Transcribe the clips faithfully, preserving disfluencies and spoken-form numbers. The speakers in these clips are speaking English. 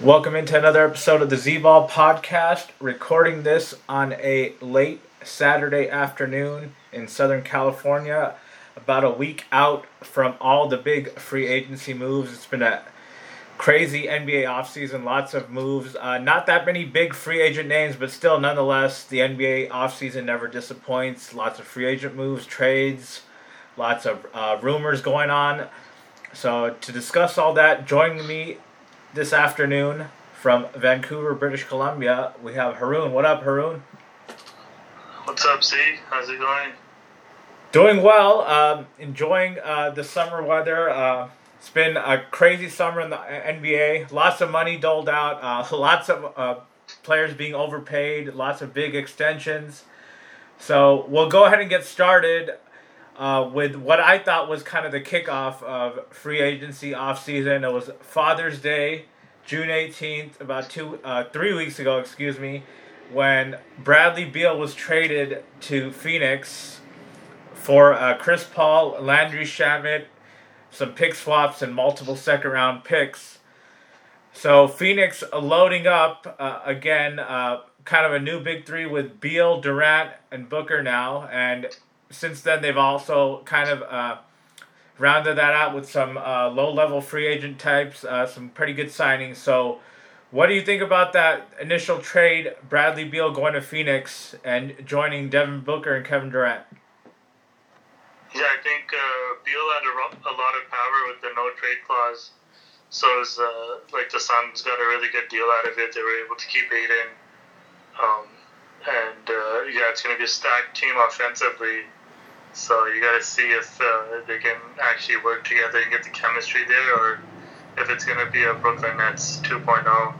Welcome into another episode of the Z-Ball Podcast, recording this on a late Saturday afternoon in Southern California, about a week out from all the big free agency moves. It's been a crazy N B A offseason, lots of moves. Uh, not that many big free agent names, but still, nonetheless, the N B A offseason never disappoints. Lots of free agent moves, trades, lots of uh, rumors going on. So to discuss all that, join me this afternoon from Vancouver, British Columbia, we have Haroon. What up, Haroon? What's up, C? How's it going? Doing well. Um, enjoying uh, the summer weather. Uh, it's been a crazy summer in the N B A. Lots of money doled out. Uh, lots of uh, players being overpaid. Lots of big extensions. So we'll go ahead and get started Uh, with what I thought was kind of the kickoff of free agency offseason. It was Father's Day, June eighteenth, about two, uh, three weeks ago, excuse me, when Bradley Beal was traded to Phoenix for uh, Chris Paul, Landry Shamet, some pick swaps, and multiple second-round picks. So Phoenix loading up uh, again, uh, kind of a new big three with Beal, Durant, and Booker now, and since then, they've also kind of uh, rounded that out with some uh, low-level free agent types, uh, some pretty good signings. So what do you think about that initial trade, Bradley Beal going to Phoenix and joining Devin Booker and Kevin Durant? Yeah, I think uh, Beal had a, a lot of power with the no-trade clause. So it was, uh, like the Suns got a really good deal out of it. They were able to keep Ayton. Um, and, uh, yeah, it's going to be a stacked team offensively. So you got to see if uh, they can actually work together and get the chemistry there, or if it's going to be a Brooklyn Nets two point oh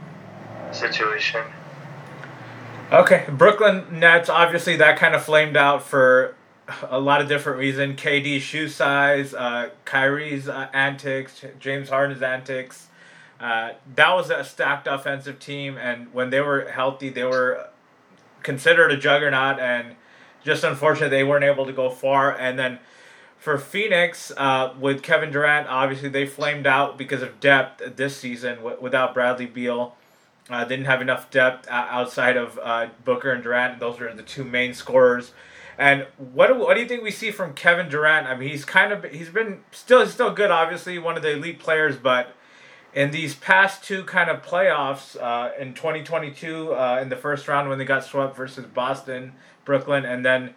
situation. Okay, Brooklyn Nets, obviously that kind of flamed out for a lot of different reasons. K D's shoe size, uh, Kyrie's uh, antics, James Harden's antics. Uh, that was a stacked offensive team, and when they were healthy, they were considered a juggernaut, and just unfortunate they weren't able to go far. And then for Phoenix, uh, with Kevin Durant, obviously they flamed out because of depth this season w- without Bradley Beal. Uh, didn't have enough depth uh, outside of uh, Booker and Durant. Those are the two main scorers. And what do, what do you think we see from Kevin Durant? I mean, he's kind of he's been still he's still good, obviously one of the elite players, but in these past two kind of playoffs, uh, in twenty twenty-two, uh, in the first round when they got swept versus Boston, Brooklyn, and then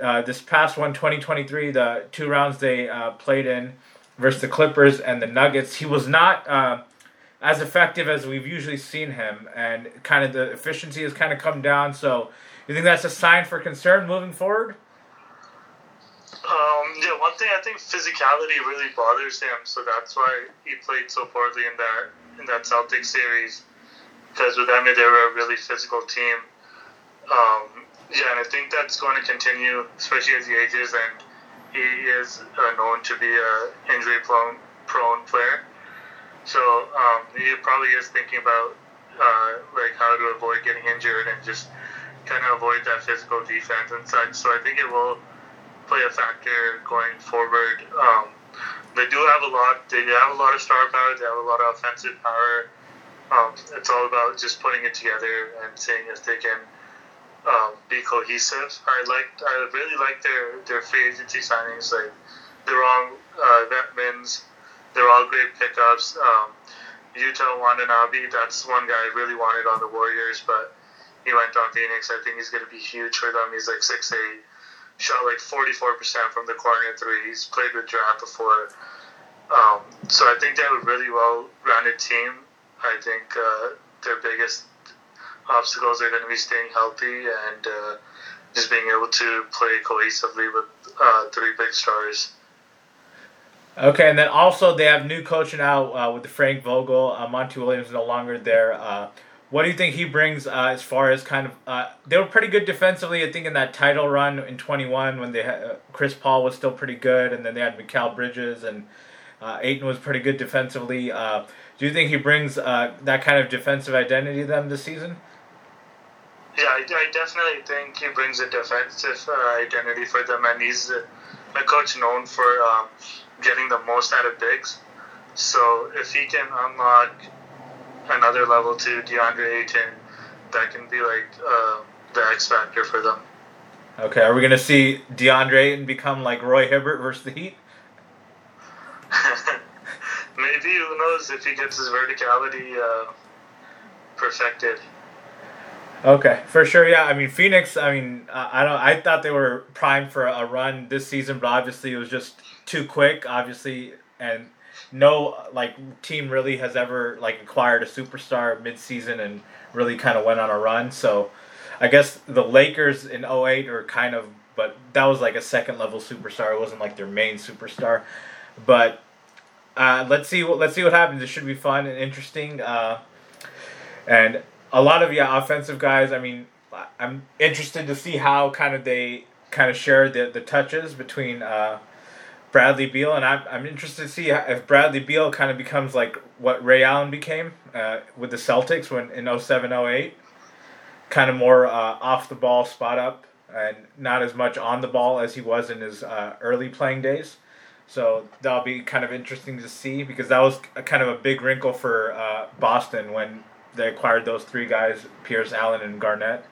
uh, this past one, twenty twenty-three, the two rounds they uh, played in versus the Clippers and the Nuggets, he was not uh, as effective as we've usually seen him, and kind of the efficiency has kind of come down. So you think that's a sign for concern moving forward? Um, yeah, one thing, I think physicality really bothers him, so that's why he played so poorly in that in that Celtics series, because with them, they were a really physical team. Um, yeah, and I think that's going to continue, especially as he ages, and he is uh, known to be an injury-prone prone player. So um, he probably is thinking about uh, like how to avoid getting injured and just kind of avoid that physical defense and such, so I think it will play a factor going forward. Um, they do have a lot. They have a lot of star power. They have a lot of offensive power. Um, it's all about just putting it together and seeing if they can um, be cohesive. I liked. I really like their, their free agency signings. Like they're all uh, veterans. They're all great pickups. Um, Utah Watanabe, that's one guy I really wanted on the Warriors, but he went on Phoenix. I think he's going to be huge for them. He's like six eight. Shot like forty-four percent from the corner three. He's played with Durant before. Um, so I think they have a really well-rounded team. I think uh, their biggest obstacles are going to be staying healthy and uh, just being able to play cohesively with uh, three big stars. Okay, and then also they have new coach now uh, with Frank Vogel. Uh, Monty Williams no longer there. Uh, What do you think he brings uh, as far as kind of... Uh, they were pretty good defensively, I think, in that title run in twenty-one when they had, uh, Chris Paul was still pretty good, and then they had Mikal Bridges, and uh, Ayton was pretty good defensively. Uh, do you think he brings uh, that kind of defensive identity to them this season? Yeah, I, I definitely think he brings a defensive uh, identity for them, and he's uh, my coach known for um, getting the most out of bigs. So if he can unlock... another level to DeAndre Ayton, that can be like uh, the X factor for them. Okay, are we going to see DeAndre Ayton become like Roy Hibbert versus the Heat? Maybe, who knows, if he gets his verticality uh, perfected. Okay, for sure, yeah. I mean, Phoenix, I mean, I don't. I thought they were primed for a run this season, but obviously it was just too quick, obviously, and... No, like, team really has ever, like, acquired a superstar midseason and really kind of went on a run. So I guess the Lakers in oh eight are kind of, but that was like a second-level superstar. It wasn't like their main superstar. But uh, let's see what let's see what happens. It should be fun and interesting. Uh, and a lot of, yeah, offensive guys, I mean, I'm interested to see how kind of they kind of share the, the touches between uh, – Bradley Beal, and I'm I'm interested to see if Bradley Beal kind of becomes like what Ray Allen became uh, with the Celtics when in oh seven oh eight, kind of more uh, off the ball, spot up, and not as much on the ball as he was in his uh, early playing days. So that'll be kind of interesting to see, because that was a, kind of a big wrinkle for uh, Boston when they acquired those three guys, Pierce, Allen, and Garnett.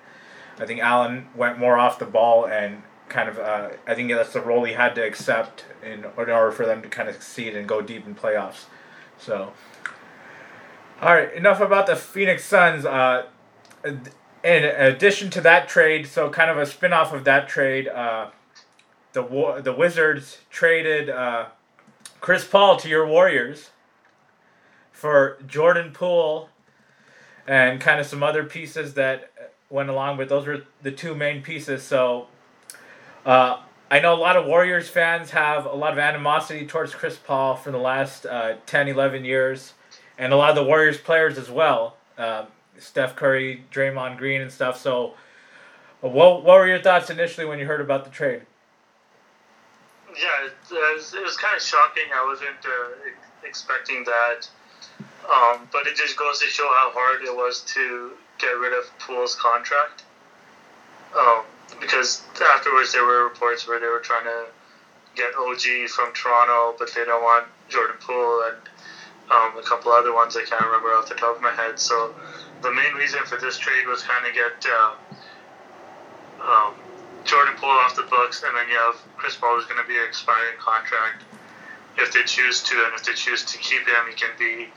I think Allen went more off the ball and kind of, uh, I think that's the role he had to accept in, in order for them to kind of succeed and go deep in playoffs. So, all right, enough about the Phoenix Suns. Uh, in addition to that trade, so kind of a spin-off of that trade, uh, the Wa- the Wizards traded uh, Chris Paul to your Warriors for Jordan Poole and kind of some other pieces that went along, but those were the two main pieces. So, Uh, I know a lot of Warriors fans have a lot of animosity towards Chris Paul for the last uh, ten, eleven years, and a lot of the Warriors players as well, uh, Steph Curry, Draymond Green and stuff. So uh, what, what were your thoughts initially when you heard about the trade? Yeah, it, it, was, it was kind of shocking. I wasn't uh, expecting that, um, but it just goes to show how hard it was to get rid of Poole's contract. Um, Because afterwards there were reports where they were trying to get O G from Toronto, but they don't want Jordan Poole and um, a couple other ones I can't remember off the top of my head. So the main reason for this trade was kind of get uh, um, Jordan Poole off the books, and then you have Chris Paul is going to be an expiring contract if they choose to, and if they choose to keep him, he can be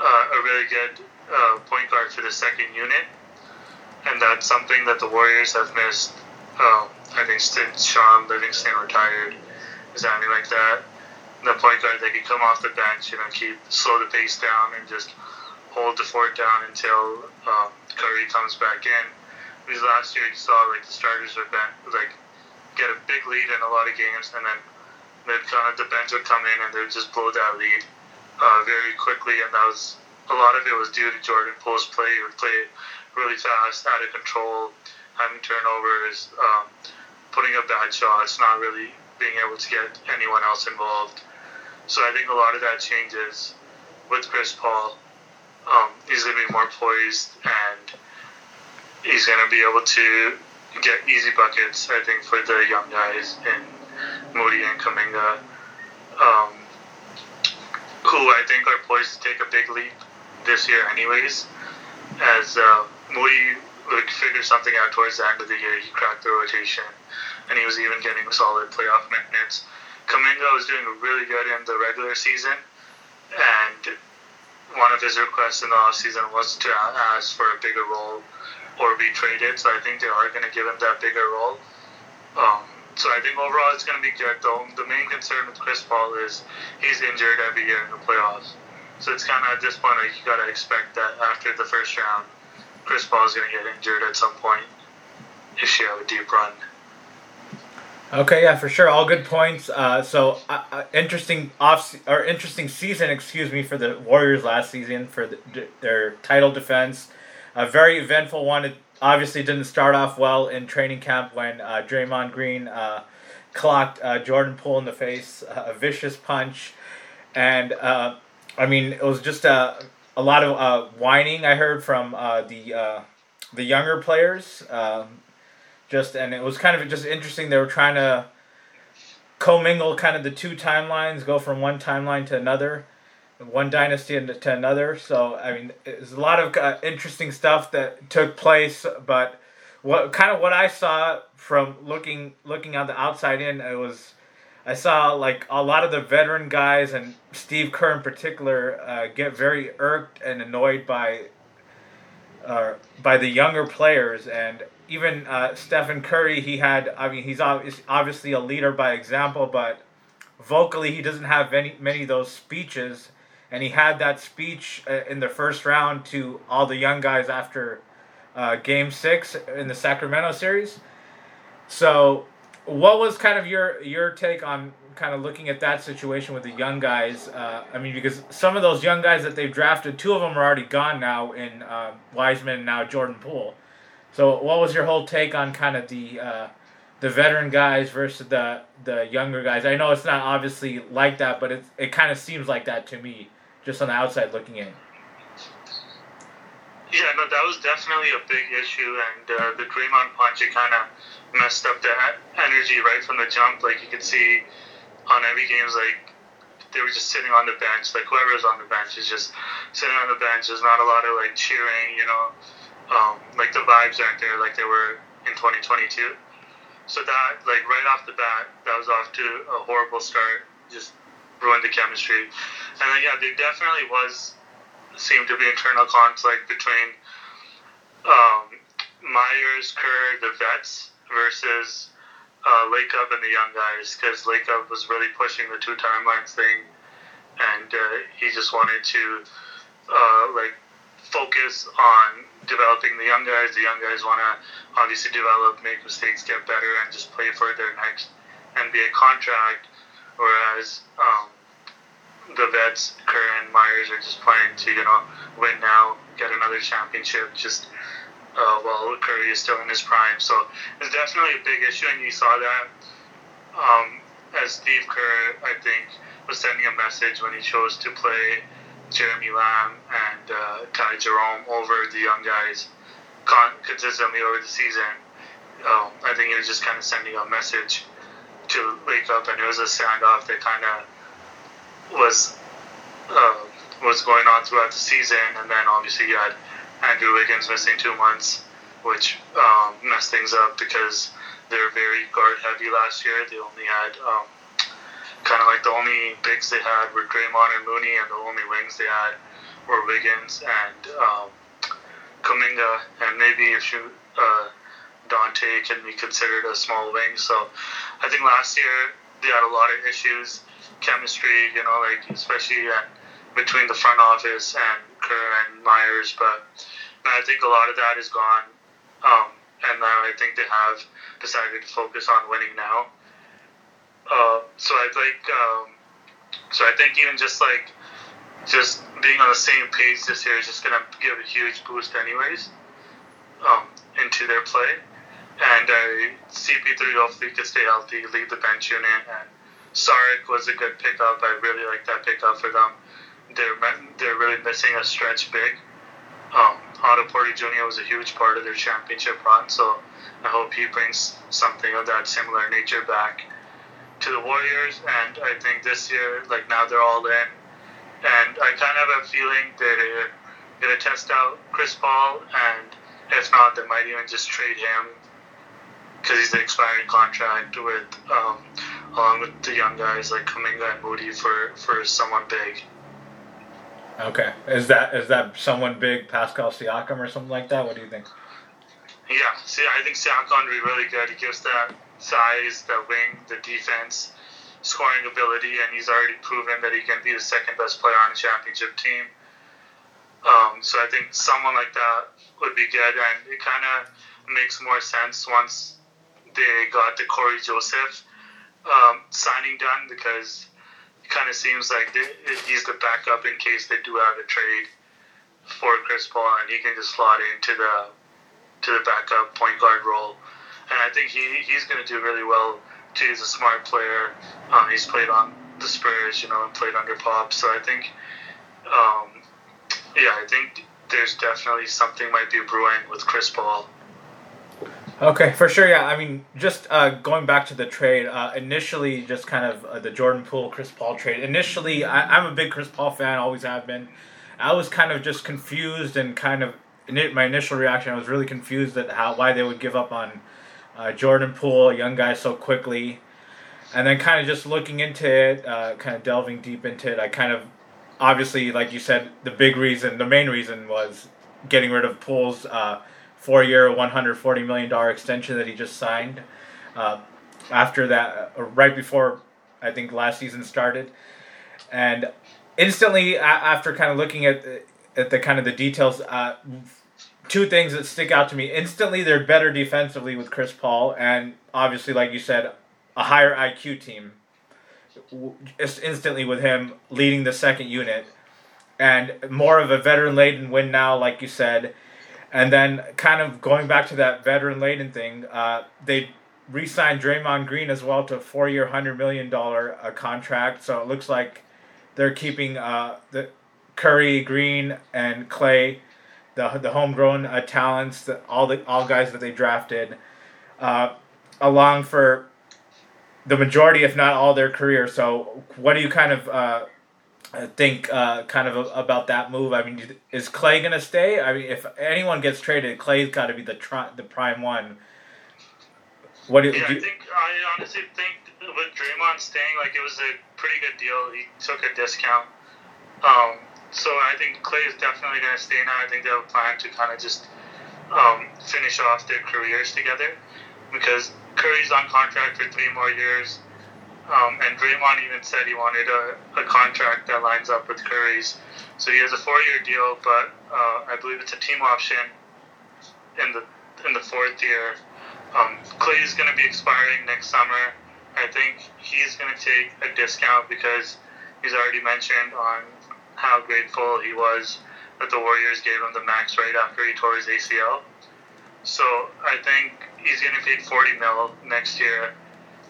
uh, a really good uh, point guard for the second unit. And that's something that the Warriors have missed, um, I think, since Sean Livingston retired. Is anything like that? The point guard, they could come off the bench, you know, keep slow the pace down and just hold the fort down until um, Curry comes back in. Because last year you saw like the starters would ben- like get a big lead in a lot of games, and then they'd kind of, the bench would come in and they'd just blow that lead uh, very quickly. And that was a lot of it was due to Jordan Poole's play. He would play really fast, out of control, having turnovers, um, putting up bad shots, not really being able to get anyone else involved. So I think a lot of that changes with Chris Paul. Um, he's going to be more poised, and he's going to be able to get easy buckets, I think, for the young guys in Moody and Kuminga, um, who I think are poised to take a big leap this year anyways. As uh, Moody like, figured something out towards the end of the year, he cracked the rotation, and he was even getting solid playoff minutes. Kuminga was doing really good in the regular season, and one of his requests in the offseason was to ask for a bigger role or be traded, so I think they are going to give him that bigger role. Um, so I think overall it's going to be good, though. The main concern with Chris Paul is he's injured every year in the playoffs. So it's kind of at this point, like, you got to expect that after the first round, Chris Paul is going to get injured at some point if she have a deep run. Okay, yeah, for sure. All good points. Uh, so uh, interesting off or interesting season, excuse me, for the Warriors last season for the, their title defense. A very eventful one. It obviously didn't start off well in training camp when uh, Draymond Green uh, clocked uh, Jordan Poole in the face, uh, a vicious punch. And, uh, I mean, it was just a, a lot of uh, whining I heard from uh, the uh, the younger players. Uh, just And it was kind of just interesting. They were trying to commingle kind of the two timelines, go from one timeline to another, one dynasty to another. So, I mean, there's a lot of uh, interesting stuff that took place. But what kind of what I saw from looking looking on the outside in, it was I saw like a lot of the veteran guys and Steve Kerr in particular uh, get very irked and annoyed by uh, by the younger players. And even uh, Stephen Curry, he had, I mean, he's obviously a leader by example, but vocally he doesn't have many, many of those speeches. And he had that speech in the first round to all the young guys after uh, Game six in the Sacramento series. So what was kind of your, your take on kind of looking at that situation with the young guys? Uh, I mean, because some of those young guys that they've drafted, two of them are already gone now in uh, Wiseman and now Jordan Poole. So what was your whole take on kind of the uh, the veteran guys versus the, the younger guys? I know it's not obviously like that, but it, it kind of seems like that to me, just on the outside looking in. Yeah, no, that was definitely a big issue, and uh, the Draymond punch, it kind of messed up the energy right from the jump. Like, you could see on every game, like, they were just sitting on the bench. Like, whoever's on the bench is just sitting on the bench. There's not a lot of, like, cheering, you know. Um, like, the vibes aren't there like they were in twenty twenty-two. So that, like, right off the bat, that was off to a horrible start. Just ruined the chemistry. And then, yeah, there definitely was, seemed to be internal conflict between um, Myers, Kerr, the vets, versus uh, Lakeup and the young guys, because Lakeup was really pushing the two timelines thing, and uh, he just wanted to, uh, like, focus on developing the young guys. The young guys want to obviously develop, make mistakes, get better, and just play for their next N B A contract. Whereas um, the vets, Kerr and Myers, are just playing to, you know, win now, get another championship, just uh, while Curry is still in his prime. So it's definitely a big issue, and you saw that um, as Steve Kerr, I think, was sending a message when he chose to play Jeremy Lamb and uh, Ty Jerome over the young guys con- consistently over the season. Um, I think he was just kind of sending a message to wake up, and it was a standoff that kind of was uh, was going on throughout the season. And then obviously you had Andrew Wiggins missing two months, which um, messed things up because they were very guard heavy last year. They only had um, kind of like the only bigs they had were Draymond and Moody, and the only wings they had were Wiggins and um, Kuminga, and maybe if you uh, Dante can be considered a small wing. So I think last year they had a lot of issues, chemistry, you know, like especially at, between the front office and Kerr and Myers. But I think a lot of that is gone, um, and now I think they have decided to focus on winning now. Uh, so I like, um, so I think even just like just being on the same page this year is just gonna give a huge boost, anyways, um, into their play. And uh, C P three hopefully could stay healthy, lead the bench unit. And Saric was a good pickup. I really like that pickup for them. They're they're really missing a stretch big. Um, Otto Porter Junior was a huge part of their championship run, so I hope he brings something of that similar nature back to the Warriors. And I think this year, like, now they're all in, and I kind of have a feeling they're going to test out Chris Paul, and if not, they might even just trade him because he's the expiring contract with um, along with the young guys like Kuminga and Moody for, for someone big. Okay. Is that is that someone big, Pascal Siakam or something like that? What do you think? Yeah, see, I think Siakam would be really good. He gives that size, the wing, the defense, scoring ability, and he's already proven that he can be the second best player on a championship team. Um, so I think someone like that would be good, and it kind of makes more sense once they got the Corey Joseph um, signing done, because it kind of seems like they, he's the backup in case they do have a trade for Chris Paul, and he can just slot into the to the backup point guard role. And I think he, he's going to do really well too. He's a smart player. Um, he's played on the Spurs, you know, and played under Pop. So I think, um, yeah, I think there's definitely something might be brewing with Chris Paul. Okay, for sure, yeah. I mean, just uh, going back to the trade, uh, initially just kind of uh, the Jordan Poole, Chris Paul trade. Initially, I, I'm a big Chris Paul fan, always have been. I was kind of just confused and kind of, in it, my initial reaction, I was really confused at how why they would give up on uh, Jordan Poole, a young guy, so quickly. And then kind of just looking into it, uh, kind of delving deep into it, I kind of, obviously, like you said, the big reason, the main reason was getting rid of Poole's uh, four-year, one hundred forty million dollars extension that he just signed uh, after that, uh, right before, I think, last season started. And instantly, a- after kind of looking at the, at the kind of the details, uh, two things that stick out to me. Instantly, they're better defensively with Chris Paul, and obviously, like you said, a higher I Q team, just instantly with him leading the second unit, and more of a veteran-laden win now, like you said. And then kind of going back to that veteran-laden thing, uh, they re-signed Draymond Green as well to a four-year, one hundred million dollars uh, contract. So it looks like they're keeping uh, the Curry, Green, and Clay, the the homegrown uh, talents, the, all the all guys that they drafted, uh, along for the majority, if not all, their career. So what do you kind of uh, think uh, kind of about that move? I mean, is Clay going to stay? I mean, if anyone gets traded, Clay's got to be the tri- the prime one. What do, yeah, do you... I think I honestly think with Draymond staying, like, it was a pretty good deal. He took a discount. Um, so I think Clay is definitely going to stay now. I think they have a plan to kind of just um, finish off their careers together, because Curry's on contract for three more years, um, and Draymond even said he wanted a, a contract that lines up with Curry's. So he has a four-year deal, but uh, I believe it's a team option in the in the fourth year. Um, Clay's going to be expiring next summer. I think he's going to take a discount because he's already mentioned on how grateful he was that the Warriors gave him the max right after he tore his A C L. So I think he's going to get forty mil next year,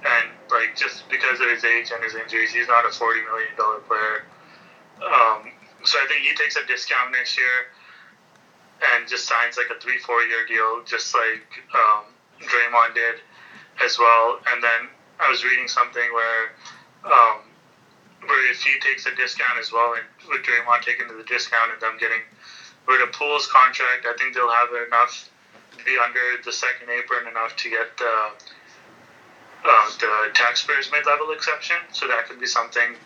and like just because of his age and his injuries, he's not a forty million dollars player. Um, so I think he takes a discount next year and just signs like a three, four year deal, just like um, Draymond did as well. And then I was reading something where, um, where if he takes a discount as well, and with Draymond taking the discount and them getting rid of Poole's contract, I think they'll have enough be under the second apron enough to get the uh, the taxpayers mid-level exception. So that could be something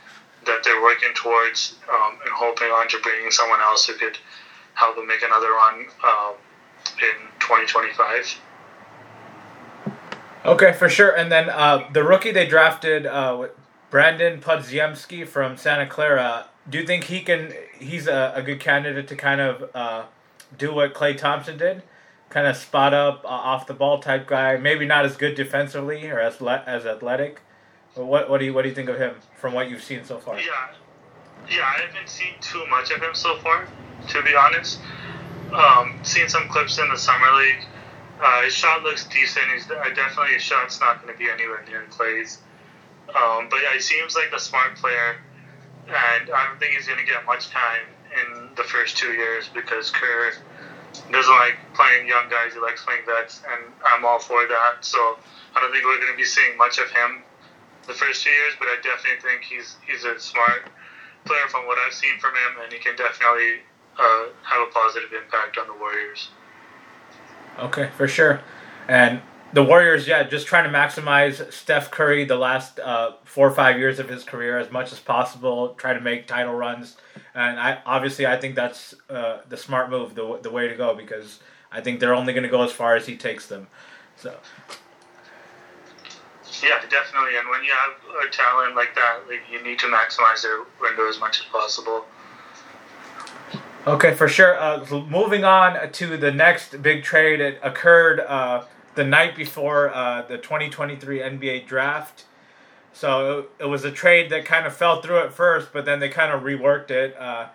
that they're working towards um, and hoping on to bringing someone else who could help them make another run um, in twenty twenty-five. Okay, for sure. And then uh, the rookie they drafted, uh, Brandon Podziemski from Santa Clara, do you think he can? he's a, a good candidate to kind of uh, do what Klay Thompson did? Kind of spot up, uh, off the ball type guy. Maybe not as good defensively or as le- as athletic. But what what do you what do you think of him from what you've seen so far? Yeah, yeah, I haven't seen too much of him so far, to be honest. Um, seen some clips in the summer league. Uh, his shot looks decent. He's uh, definitely his shot's not going to be anywhere near Clay's. Um, but yeah, he seems like a smart player, and I don't think he's going to get much time in the first two years because Kerr doesn't like playing young guys, he likes playing vets, and I'm all for that. So I don't think we're going to be seeing much of him the first two years, but I definitely think he's he's a smart player from what I've seen from him, and he can definitely uh, have a positive impact on the Warriors. Okay, for sure. And the Warriors, yeah, just trying to maximize Steph Curry the last uh, four or five years of his career as much as possible, try to make title runs. And I obviously I think that's uh, the smart move, the the way to go, because I think they're only going to go as far as he takes them. So yeah, definitely. And when you have a talent like that, like, you need to maximize their window as much as possible. Okay, for sure. Uh, moving on to the next big trade. It occurred uh, the night before uh, the twenty twenty-three N B A draft. So it was a trade that kind of fell through at first, but then they kind of reworked it. Uh,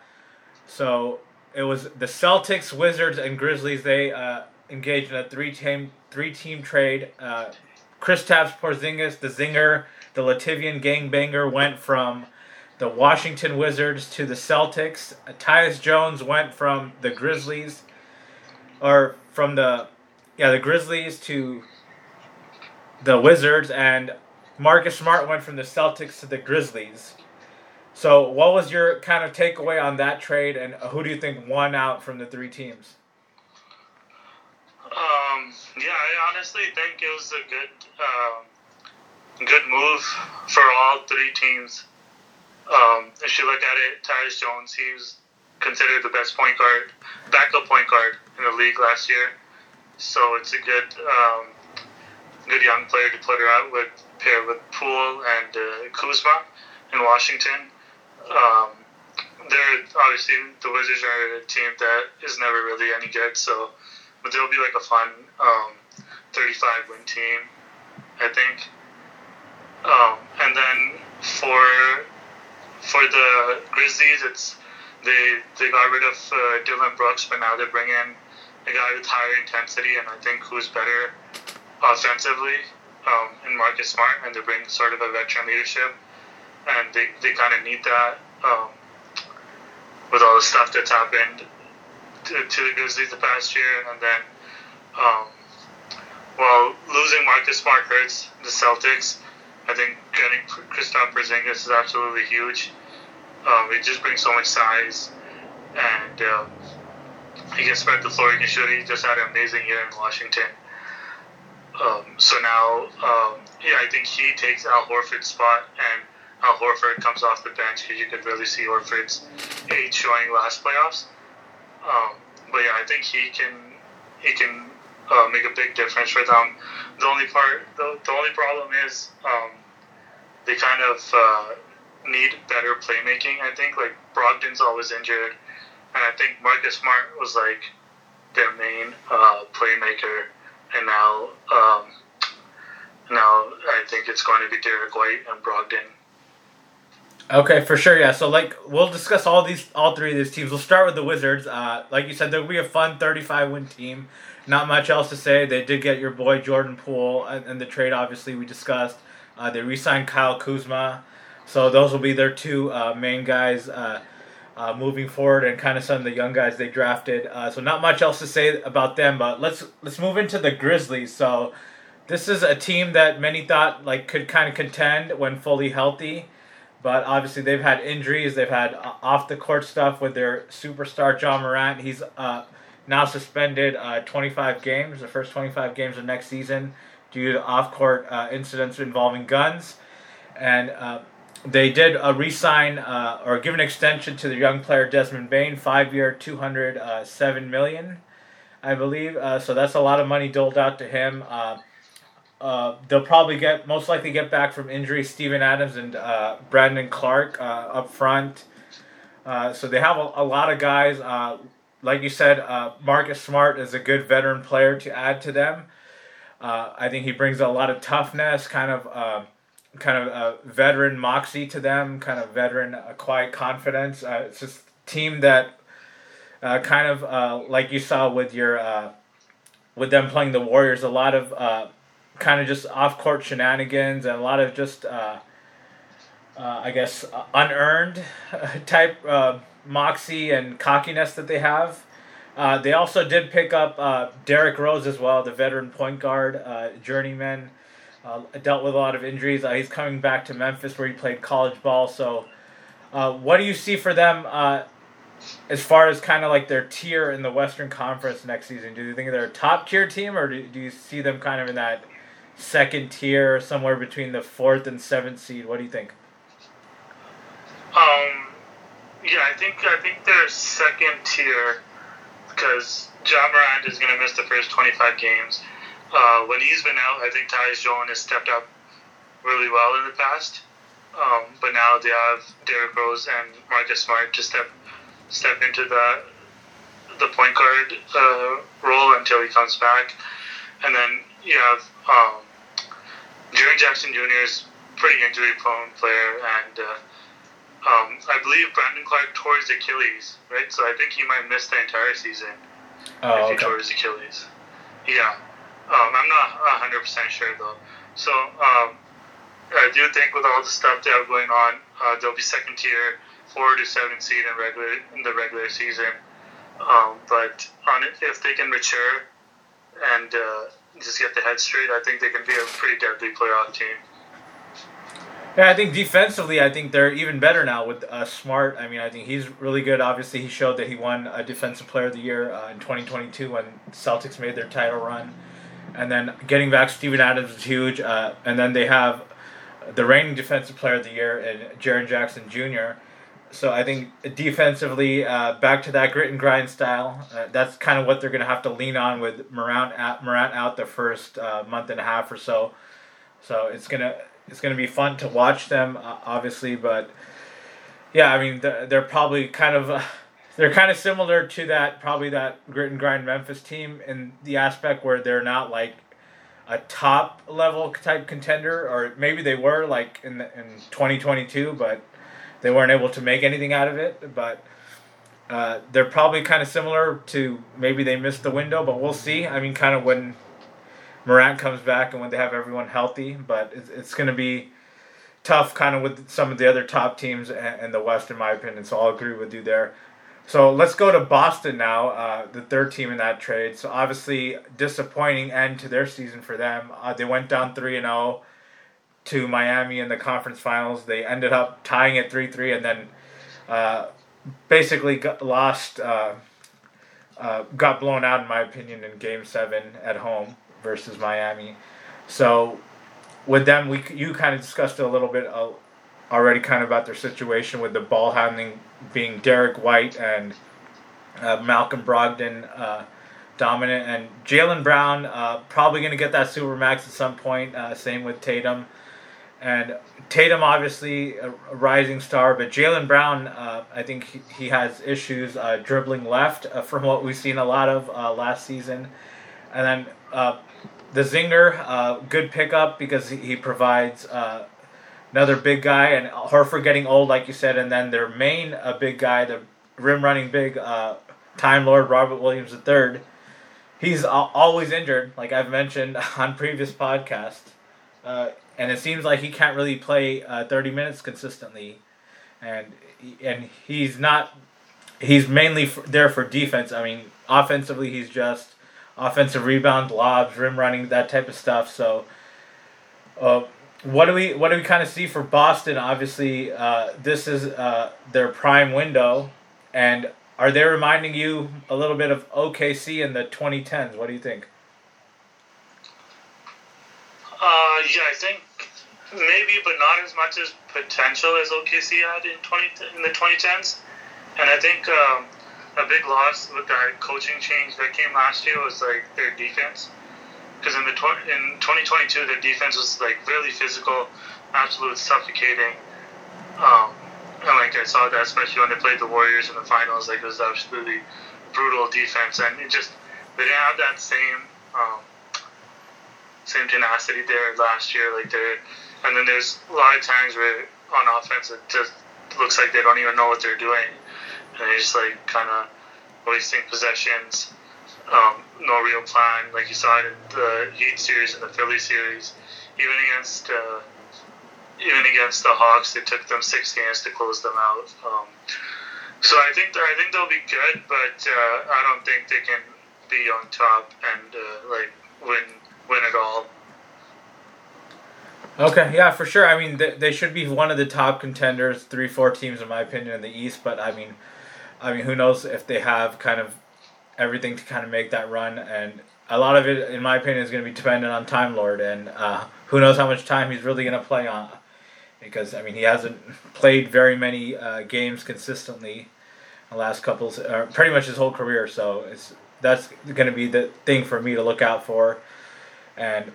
so It was the Celtics, Wizards, and Grizzlies. They uh, engaged in a three-team three-team trade. Uh, Kristaps Porzingis, the Zinger, the Latvian gangbanger, went from the Washington Wizards to the Celtics. Uh, Tyus Jones went from the Grizzlies, or from the yeah the Grizzlies to the Wizards, and Marcus Smart went from the Celtics to the Grizzlies. So what was your kind of takeaway on that trade, and who do you think won out from the three teams? Um, yeah, I honestly think it was a good um, good move for all three teams. Um, if you look at it, Tyus Jones, he was considered the best point guard, backup point guard in the league last year. So it's a good um, good young player to put her out with, pair with Poole and uh, Kuzma in Washington. Um, they're obviously, the Wizards are a team that is never really any good, so but they'll be like a fun um, thirty-five win team, I think. Um, and then for for the Grizzlies, it's they they got rid of uh, Dylan Brooks, but now they bring in a guy with higher intensity and I think who's better offensively um, in Marcus Smart, and they bring sort of a veteran leadership. And they, they kind of need that um, with all the stuff that's happened to, to the Grizzlies the past year. And then, um, while losing Marcus Smart hurts the Celtics, I think getting Kristaps Porzingis is absolutely huge. Um, it just brings so much size. And um, he can spread the floor. He can shoot. He just had an amazing year in Washington. Um, so now, um, yeah, I think he takes Al Horford's spot, and Al Horford comes off the bench because you could really see Horford's age showing last playoffs. Um, but yeah, I think he can he can uh, make a big difference for them. The only part, the, the only problem is um, they kind of uh, need better playmaking. I think like Brogdon's always injured, and I think Marcus Smart was like their main uh, playmaker, and now um, now I think it's going to be Derek White and Brogdon. Okay, for sure, yeah. So, like, we'll discuss all these, all three of these teams. We'll start with the Wizards. Uh, like you said, they'll be a fun thirty-five win team. Not much else to say. They did get your boy Jordan Poole, and, and the trade, obviously, we discussed. Uh, they re-signed Kyle Kuzma. So those will be their two uh, main guys uh, uh, moving forward, and kind of some of the young guys they drafted. Uh, so not much else to say about them, but let's let's move into the Grizzlies. So this is a team that many thought, like, could kind of contend when fully healthy. But obviously they've had injuries. They've had off-the-court stuff with their superstar, Ja Morant. He's uh, now suspended uh, twenty-five games, the first twenty-five games of next season, due to off-court uh, incidents involving guns. And uh, they did uh, re-sign uh, or give an extension to the young player Desmond Bain, five-year, two hundred seven million dollars, I believe. Uh, so that's a lot of money doled out to him. Uh, Uh, they'll probably get most likely get back from injury Steven Adams and uh, Brandon Clark uh, up front. Uh, so they have a, a lot of guys. Uh, like you said, uh, Marcus Smart is a good veteran player to add to them. Uh, I think he brings a lot of toughness, kind of uh, kind of uh, veteran moxie to them, kind of veteran uh, quiet confidence. Uh, it's just a team that uh, kind of uh, like you saw with your uh, with them playing the Warriors, a lot of uh, kind of just off-court shenanigans and a lot of just, uh, uh, I guess, uh, unearned type uh, moxie and cockiness that they have. Uh, they also did pick up uh, Derrick Rose as well, the veteran point guard, uh, journeyman, uh, dealt with a lot of injuries. Uh, he's coming back to Memphis where he played college ball. So uh, what do you see for them uh, as far as kind of like their tier in the Western Conference next season? Do you think they're a top-tier team, or do, do you see them kind of in that second tier, somewhere between the fourth and seventh seed? What do you think? Um, yeah, I think I think they're second tier because Ja Morant is going to miss the first twenty-five games. Uh, when he's been out, I think Tyus Jones has stepped up really well in the past. Um, but now they have Derrick Rose and Marcus Smart to step step into the the point guard uh, role until he comes back, and then you have. Um, Jaren Jackson Junior is pretty injury-prone player, and uh, Um, I believe Brandon Clark tore his Achilles, right? So I think he might miss the entire season oh, if he okay. tore his Achilles. Yeah. Um, I'm not one hundred percent sure, though. So um, I do think with all the stuff they have going on, uh, they'll be second tier, four to seven seed in, regular, in the regular season. Um, but on it, if they can mature and uh, just get the head straight, I think they can be a pretty deadly playoff team. Yeah, I think defensively, I think they're even better now with uh, Smart. I mean, I think he's really good. Obviously, he showed that he won a Defensive Player of the Year uh, in twenty twenty-two when Celtics made their title run. And then getting back Steven Adams is huge. Uh, and then they have the reigning Defensive Player of the Year in Jaren Jackson Junior So I think defensively, uh, back to that grit and grind style. Uh, that's kind of what they're going to have to lean on with Morant out, Morant out the first uh, month and a half or so. So it's going to... It's going to be fun to watch them, uh, obviously, but yeah, I mean, they're, they're probably kind of uh, they're kind of similar to that probably that grit and grind Memphis team in the aspect where they're not like a top level type contender, or maybe they were like in the, in twenty twenty-two, but they weren't able to make anything out of it. But uh, they're probably kind of similar to maybe they missed the window, but we'll see. I mean, kind of when Morant comes back and when they have everyone healthy, but it's, it's going to be tough kind of with some of the other top teams in the West, in my opinion, so I'll agree with you there. So let's go to Boston now, uh, the third team in that trade. So obviously disappointing end to their season for them. Uh, they went down three and oh to Miami in the conference finals. They ended up tying it three three and then uh, basically got lost, uh, uh, got blown out, in my opinion, in Game seven at home versus Miami. So with them, we you kind of discussed it a little bit uh, already kind of about their situation with the ball handling being Derek White and uh, Malcolm Brogdon uh, dominant, and Jaylen Brown uh, probably going to get that Supermax at some point, uh, same with Tatum. And Tatum obviously a, a rising star, but Jaylen Brown, uh, I think he, he has issues uh, dribbling left uh, from what we've seen a lot of uh, last season. And then uh, the Zinger, uh, good pickup because he, he provides uh, another big guy, and Horford getting old, like you said, and then their main uh, big guy, the rim-running big uh, Time Lord Robert Williams the third. He's a- always injured, like I've mentioned on previous podcasts, uh, and it seems like he can't really play uh, thirty minutes consistently, and and he's not. He's mainly f- there for defense. I mean, offensively, he's just offensive rebound, lobs, rim running, that type of stuff. So, uh, what do we what do we kind of see for Boston? Obviously, uh, this is uh, their prime window, and are they reminding you a little bit of O K C in the twenty tens? What do you think? Uh, yeah, I think maybe, but not as much as potential as O K C had in twenty in the twenty tens, and I think. Um, A big loss with that coaching change that came last year was like their defense, because in the tw- in twenty twenty-two their defense was like really physical, absolute suffocating. Um, and like I saw that especially when they played the Warriors in the finals, like it was absolutely brutal defense, and it just they didn't have that same um, same tenacity there last year. Like they and then there's a lot of times where on offense it just looks like they don't even know what they're doing. And they're just like kind of wasting possessions, um, no real plan. Like you saw it in the Heat series and the Philly series, even against uh, even against the Hawks, it took them six games to close them out. Um, so I think I think they'll be good, but uh, I don't think they can be on top and uh, like win win it all. Okay, yeah, for sure. I mean, they they should be one of the top contenders, three, four teams in my opinion in the East. But I mean. I mean, who knows if they have kind of everything to kind of make that run. And a lot of it, in my opinion, is going to be dependent on Time Lord. And uh, who knows how much time he's really going to play on. Because, I mean, he hasn't played very many uh, games consistently in the last couple, or pretty much his whole career. So it's that's going to be the thing for me to look out for. And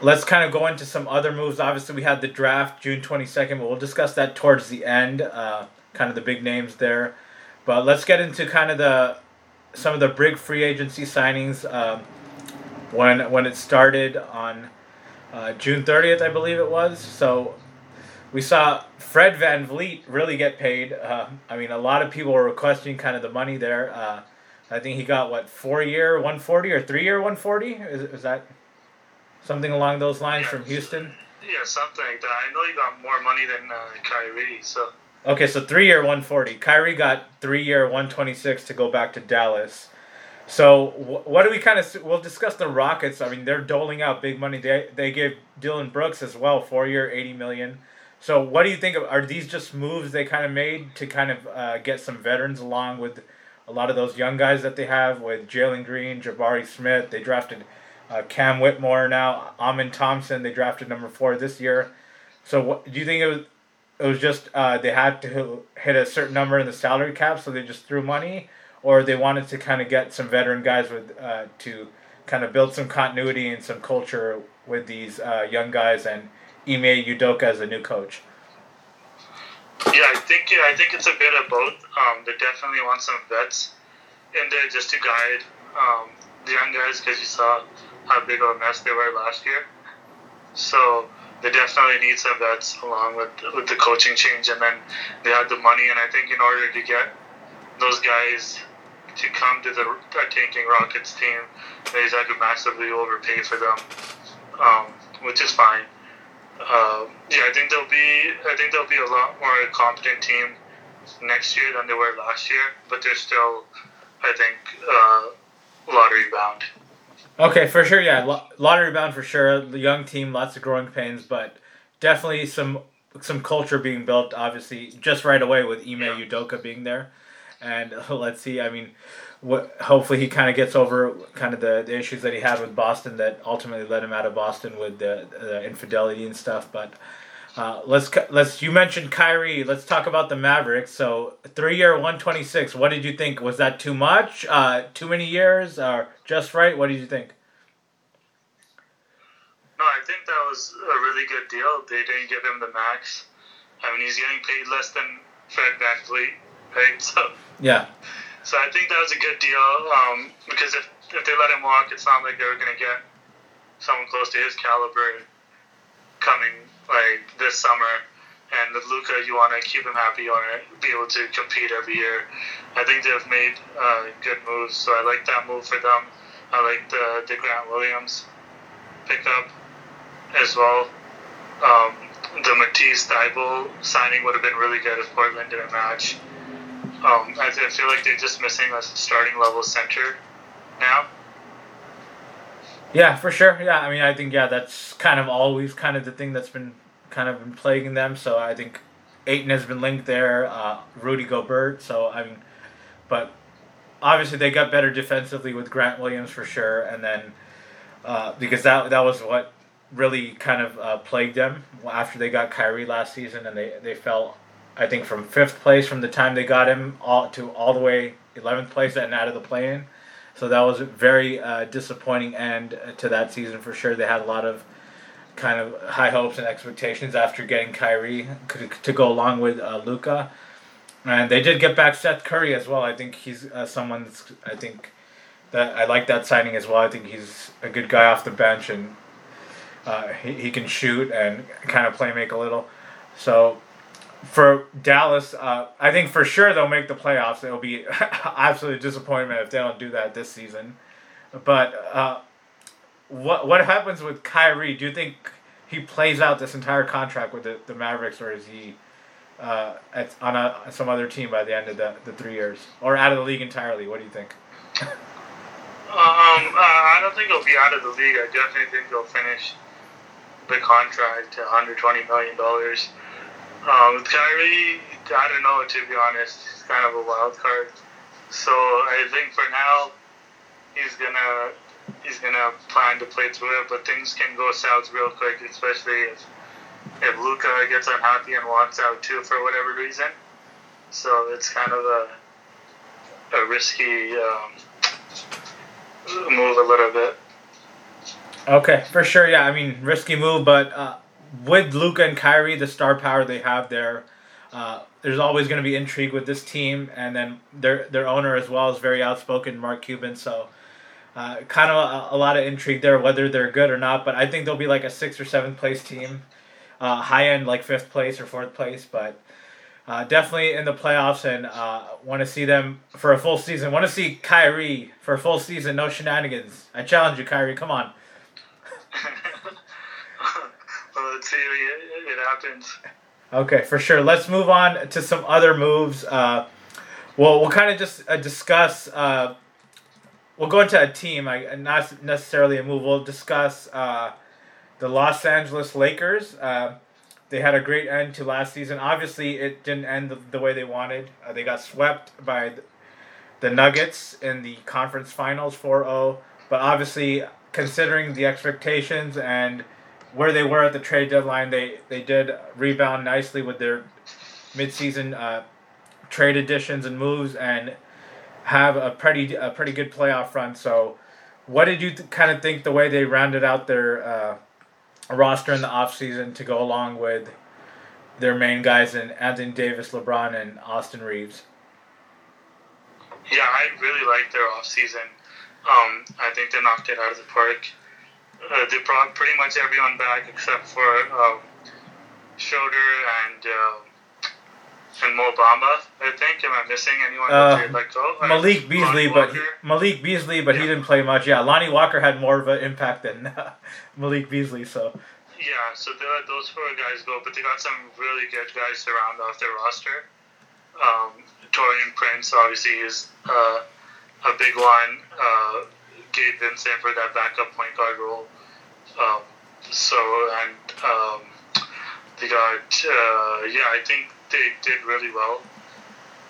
let's kind of go into some other moves. Obviously, we had the draft June twenty-second, but we'll discuss that towards the end, uh, kind of the big names there. But let's get into kind of the some of the big free agency signings um, when when it started on uh, June thirtieth, I believe it was. So We saw Fred VanVleet really get paid. Uh, I mean, a lot of people were questioning kind of the money there. Uh, I think he got, what, four-year one forty or three-year one forty? Is, is that something along those lines yeah. from Houston? Yeah, something. I know he got more money than uh, Kyrie, so... Okay, so three-year one forty. Kyrie got three-year one twenty-six to go back to Dallas. So what do we kind of... We'll discuss the Rockets. I mean, they're doling out big money. They they gave Dylan Brooks as well, four-year eighty million dollars. So what do you think of... Are these just moves they kind of made to kind of uh, get some veterans along with a lot of those young guys that they have with Jalen Green, Jabari Smith? They drafted uh, Cam Whitmore now. Amin Thompson, they drafted number four this year. So what, do you think it was... It was just uh, they had to hit a certain number in the salary cap, so they just threw money, or they wanted to kind of get some veteran guys with uh, to kind of build some continuity and some culture with these uh, young guys and Ime Udoka as a new coach. Yeah, I think yeah, I think it's a bit of both. Um, they definitely want some vets in there just to guide um, the young guys, because you saw how big of a mess they were last year. So. They definitely need some vets along with with the coaching change, and then they had the money. And I think in order to get those guys to come to the tanking Rockets team, they just had to massively overpay for them, um, which is fine. Um, yeah, I think they'll be I think they'll be a lot more competent team next year than they were last year, but they're still, I think, uh, lottery bound. Okay, for sure, yeah. L- lottery bound for sure. The young team, lots of growing pains, but definitely some some culture being built, obviously, just right away with Ime yeah. Udoka being there. And uh, let's see, I mean, what, hopefully he kind of gets over kind of the, the issues that he had with Boston that ultimately led him out of Boston with the, the infidelity and stuff. But uh, let's let's you mentioned Kyrie. Let's talk about the Mavericks. So three-year one twenty-six, what did you think? Was that too much? Uh, too many years? Or just right? What did you think? No, I think that was a really good deal. They didn't give him the max. I mean, he's getting paid less than Fred VanVleet, right? So yeah. So I think that was a good deal um, because if if they let him walk, it's not like they were going to get someone close to his caliber coming like this summer. And with Luka, you want to keep him happy. You want to be able to compete every year. I think they've made uh, good moves, so I like that move for them. I like the the Grant Williams pickup as well. Um, the Matisse Thybulle signing would have been really good if Portland didn't match. Um, I, th- I feel like they're just missing a starting level center now. Yeah, for sure. Yeah, I mean, I think yeah, that's kind of always kind of the thing that's been kind of been plaguing them. So I think Ayton has been linked there. Uh, Rudy Gobert. So I mean, but obviously they got better defensively with Grant Williams for sure, and then. Uh, because that that was what really kind of uh, plagued them after they got Kyrie last season, and they, they fell, I think, from fifth place from the time they got him all to all the way eleventh place and out of the play-in. So that was a very uh, disappointing end to that season for sure. They had a lot of kind of high hopes and expectations after getting Kyrie to go along with uh, Luka. And they did get back Seth Curry as well. I think he's uh, someone that's, I think... That I like that signing as well. I think he's a good guy off the bench, and uh, he he can shoot and kind of play make a little. So for Dallas, uh, I think for sure they'll make the playoffs. It'll be absolute disappointment if they don't do that this season. But uh, what what happens with Kyrie? Do you think he plays out this entire contract with the, the Mavericks, or is he uh, at, on a, some other team by the end of the, the three years, or out of the league entirely? What do you think? Um, I don't think he'll be out of the league. I definitely think he'll finish the contract at one hundred twenty million dollars. Um, with Kyrie, I don't know, to be honest. He's kind of a wild card. So I think for now, he's gonna he's gonna plan to play through it, but things can go south real quick, especially if, if Luka gets unhappy and wants out too for whatever reason. So it's kind of a, a risky... Um, move a little bit. Okay, for sure, yeah. I mean, risky move, but uh, with Luka and Kyrie, the star power they have there, uh, there's always going to be intrigue with this team, and then their their owner as well is very outspoken, Mark Cuban, so uh, kind of a, a lot of intrigue there, whether they're good or not, but I think they'll be like a sixth or seventh place team. uh, high end like fifth place or fourth place, but uh, definitely in the playoffs, and uh, want to see them for a full season. Want to see Kyrie for a full season, no shenanigans. I challenge you, Kyrie. Come on. Well, let's see. It, it happens. Okay, for sure. Let's move on to some other moves. Uh, well, we'll kind of just uh, discuss. Uh, we'll go into a team, I, not necessarily a move. We'll discuss uh, the Los Angeles Lakers. Uh, they had a great end to last season. Obviously, it didn't end the, the way they wanted. Uh, they got swept by the, the Nuggets in the conference finals four oh. But obviously, considering the expectations and where they were at the trade deadline, they, they did rebound nicely with their midseason uh, trade additions and moves, and have a pretty a pretty good playoff run. So, what did you th- kind of think the way they rounded out their uh, roster in the offseason to go along with their main guys in Anthony Davis, LeBron, and Austin Reeves? Yeah, I really liked their offseason. Um, I think they knocked it out of the park. Uh, they brought pretty much everyone back except for um, Schroeder and uh, and Mo Bamba, I think. Am I missing anyone? Uh, that like, oh, Malik Beasley, but he, Malik Beasley, but yeah. He didn't play much. Yeah, Lonnie Walker had more of an impact than uh, Malik Beasley. So yeah, so they let those four guys go, but they got some really good guys to round off their roster. Um, Torian Prince, obviously, is uh, a big one. Uh, Gabe Vincent for that backup point guard role. Um, so, and um, they got, uh, yeah, I think they did really well.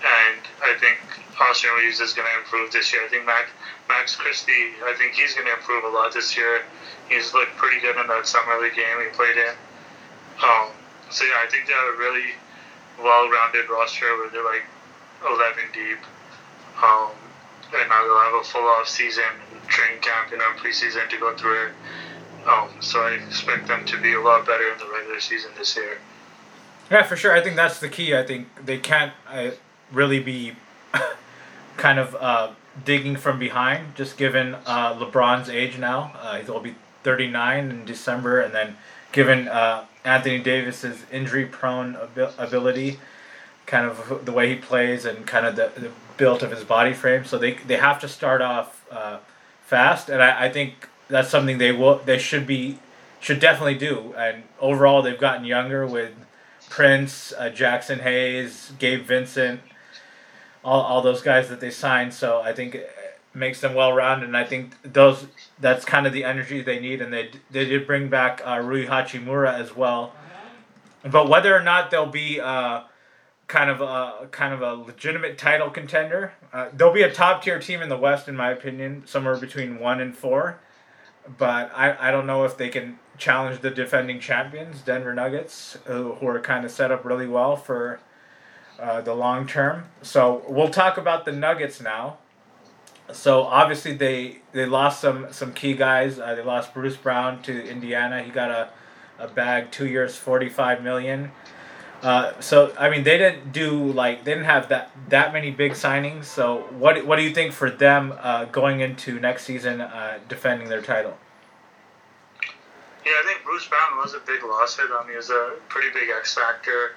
And I think Austin Reeves is going to improve this year. I think Max, Max Christie, I think he's going to improve a lot this year. He's looked pretty good in that summer league game he played in. Um, so, yeah, I think they have a really well-rounded roster where they're like eleven deep. Um, and now they'll have a full off-season training camp and our preseason to go through it. Um, so I expect them to be a lot better in the regular season this year. Yeah, for sure. I think that's the key. I think they can't uh, really be kind of uh, digging from behind, just given uh, LeBron's age now. Uh, he'll be thirty-nine in December, and then given uh, Anthony Davis's injury-prone abil- ability, kind of the way he plays and kind of the, the built of his body frame. So they they have to start off uh, fast, and I, I think that's something they will they should be should definitely do. And overall, they've gotten younger with Prince, uh, Jackson Hayes, Gabe Vincent, all all those guys that they signed. So I think it makes them well rounded, and I think those that's kind of the energy they need. And they they did bring back uh, Rui Hachimura as well, but whether or not they'll be uh, kind of a kind of a legitimate title contender. Uh, they'll be a top tier team in the West, in my opinion, somewhere between one and four. But I, I don't know if they can challenge the defending champions, Denver Nuggets, who, who are kind of set up really well for uh, the long term. So we'll talk about the Nuggets now. So obviously they they lost some some key guys. Uh, they lost Bruce Brown to Indiana. He got a a bag, two years, forty-five million dollars. Uh, so I mean they didn't do like they didn't have that, that many big signings. So what what do you think for them uh, going into next season, uh, defending their title? Yeah, I think Bruce Brown was a big loss for them. He was a pretty big X factor,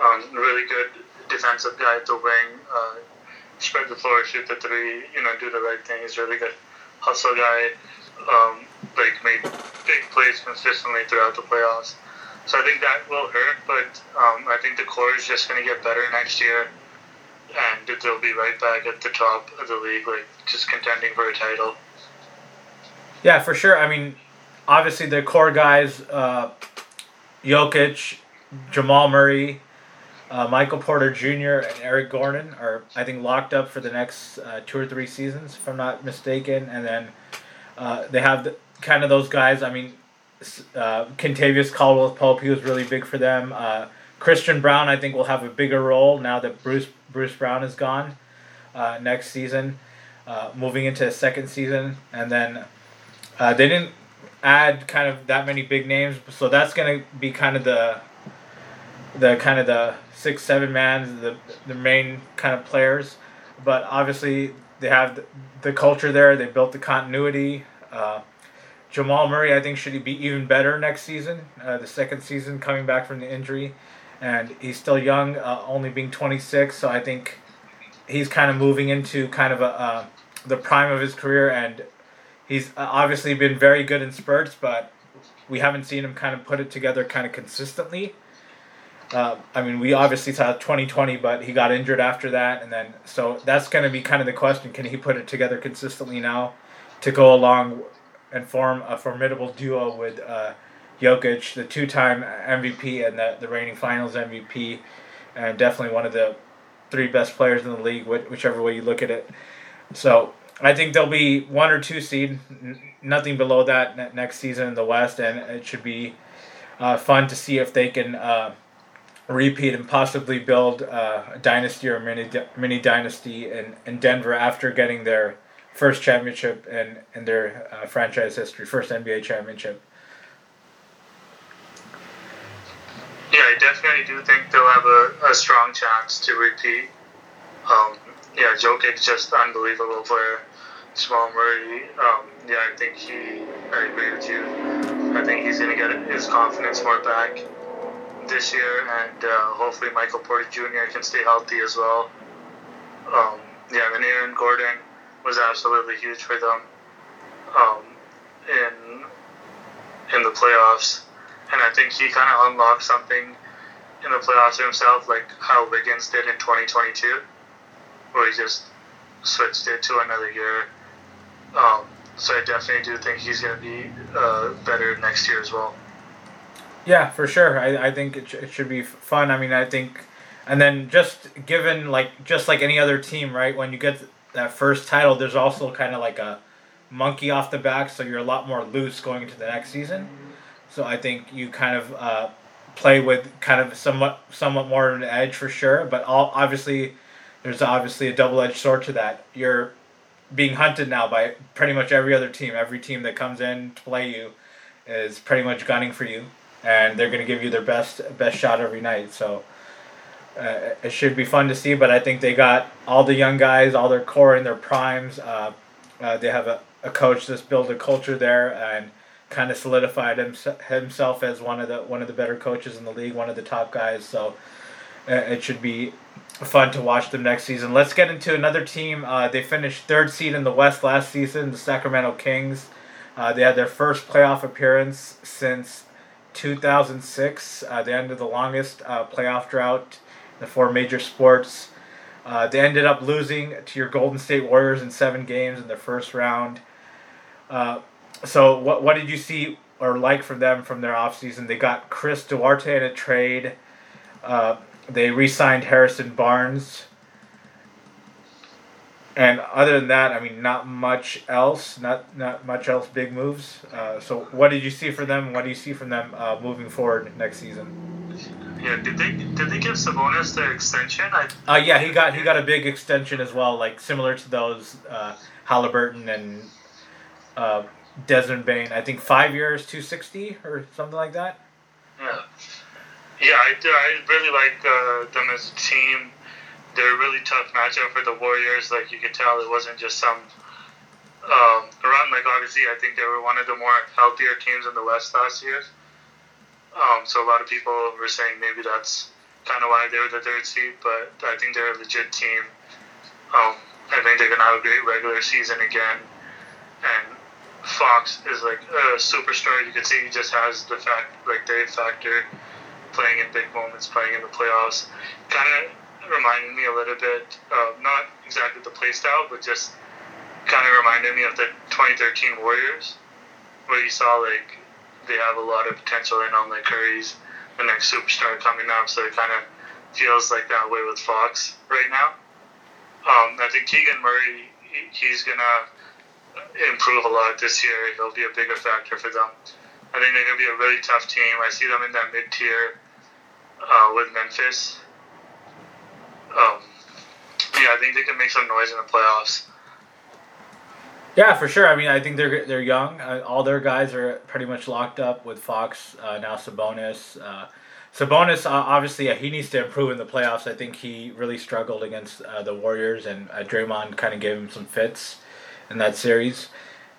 um, really good defensive guy at the wing, uh, spread the floor, shoot the three, you know, do the right thing. He's a really good hustle guy, um, like made big plays consistently throughout the playoffs. So I think that will hurt, but um, I think the core is just going to get better next year, and they'll be right back at the top of the league, like just contending for a title. Yeah, for sure. I mean, obviously the core guys, uh, Jokic, Jamal Murray, uh, Michael Porter Junior, and Eric Gordon are, I think, locked up for the next uh, two or three seasons, if I'm not mistaken. And then uh, they have the, kind of those guys, I mean, Uh, Kentavious Caldwell-Pope, he was really big for them. Uh, Christian Brown, I think, will have a bigger role now that Bruce Bruce Brown is gone uh, next season, uh, moving into his second season. And then uh, they didn't add kind of that many big names, so that's going to be kind of the the kind of the six, seven man, the the main kind of players. But obviously, they have the, the culture there. They built the continuity. Uh, Jamal Murray, I think, should be even better next season, uh, the second season coming back from the injury. And he's still young, uh, only being twenty-six, so I think he's kind of moving into kind of a, uh, the prime of his career. And he's obviously been very good in spurts, but we haven't seen him kind of put it together kind of consistently. Uh, I mean, we obviously saw twenty twenty, but he got injured after that. And then, so that's going to be kind of the question. Can he put it together consistently now to go along and form a formidable duo with uh, Jokic, the two-time M V P and the, the reigning finals M V P, and definitely one of the three best players in the league, whichever way you look at it. So I think there'll be one or two seed, n- nothing below that next season in the West, and it should be uh, fun to see if they can Uh, repeat and possibly build uh, a dynasty or mini di- mini dynasty in, in Denver after getting their first championship in, in their uh, franchise history, first N B A championship. Yeah, I definitely do think they'll have a, a strong chance to repeat. Um, yeah, Jokic's just unbelievable player. Jamal Murray, um, yeah, I think he, I agree with you. I think he's going to get his confidence more back this year, and uh, hopefully Michael Porter Junior can stay healthy as well. Um, yeah, and Aaron Gordon was absolutely huge for them um, in in the playoffs, and I think he kind of unlocked something in the playoffs for himself, like how Wiggins did in twenty twenty-two, where he just switched it to another year. Um, so I definitely do think he's going to be uh, better next year as well. Yeah, for sure. I, I think it, sh- it should be fun. I mean, I think, and then just given, like, just like any other team, right, when you get that first title, there's also kind of like a monkey off the back, so you're a lot more loose going into the next season. So I think you kind of uh, play with kind of somewhat somewhat more of an edge for sure, but all, obviously there's obviously a double-edged sword to that. You're being hunted now by pretty much every other team. Every team that comes in to play you is pretty much gunning for you, and they're going to give you their best best shot every night. So uh, it should be fun to see, but I think they got all the young guys, all their core in their primes. Uh, uh, they have a, a coach that's built a culture there and kind of solidified himself, himself as one of the one of the better coaches in the league, one of the top guys. So uh, it should be fun to watch them next season. Let's get into another team. Uh, they finished third seed in the West last season, the Sacramento Kings. Uh, they had their first playoff appearance since two thousand six, uh, the end of the longest uh, playoff drought in the four major sports. Uh, they ended up losing to your Golden State Warriors in seven games in their first round. Uh, so what what did you see or like from them from their offseason? They got Chris Duarte in a trade. Uh, they re-signed Harrison Barnes. And other than that, I mean, not much else, not not much else big moves. Uh, so what did you see for them? What do you see from them uh, moving forward next season? Yeah, did they did they give Sabonis their extension? I, uh, yeah, he got he got a big extension as well, like similar to those uh, Halliburton and uh, Desmond Bane. I think five years, two sixty or something like that. Yeah, yeah, I, I really like uh, them as a team. They're a really tough matchup for the Warriors. Like, you could tell it wasn't just some um, run. Like, obviously, I think they were one of the more healthier teams in the West last year. Um, so a lot of people were saying maybe that's kind of why they were the third seed, but I think they're a legit team. Um, I think they're going to have a great regular season again. And Fox is, like, a superstar. You can see he just has the fact, like, they factor playing in big moments, playing in the playoffs. Kind of reminded me a little bit of, not exactly the play style, but just kind of reminded me of the twenty thirteen Warriors, where you saw, like, they have a lot of potential, and on, like, Curry's the next superstar coming up, so it kind of feels like that way with Fox right now. Um, I think Keegan Murray, he's going to improve a lot this year. He'll be a bigger factor for them. I think they're going to be a really tough team. I see them in that mid-tier uh, with Memphis. Um, yeah, I think they can make some noise in the playoffs. Yeah, for sure. I mean, I think they're they're young. Uh, all their guys are pretty much locked up with Fox, uh, now Sabonis. Uh, Sabonis, uh, obviously, uh, he needs to improve in the playoffs. I think he really struggled against uh, the Warriors, and uh, Draymond kind of gave him some fits in that series.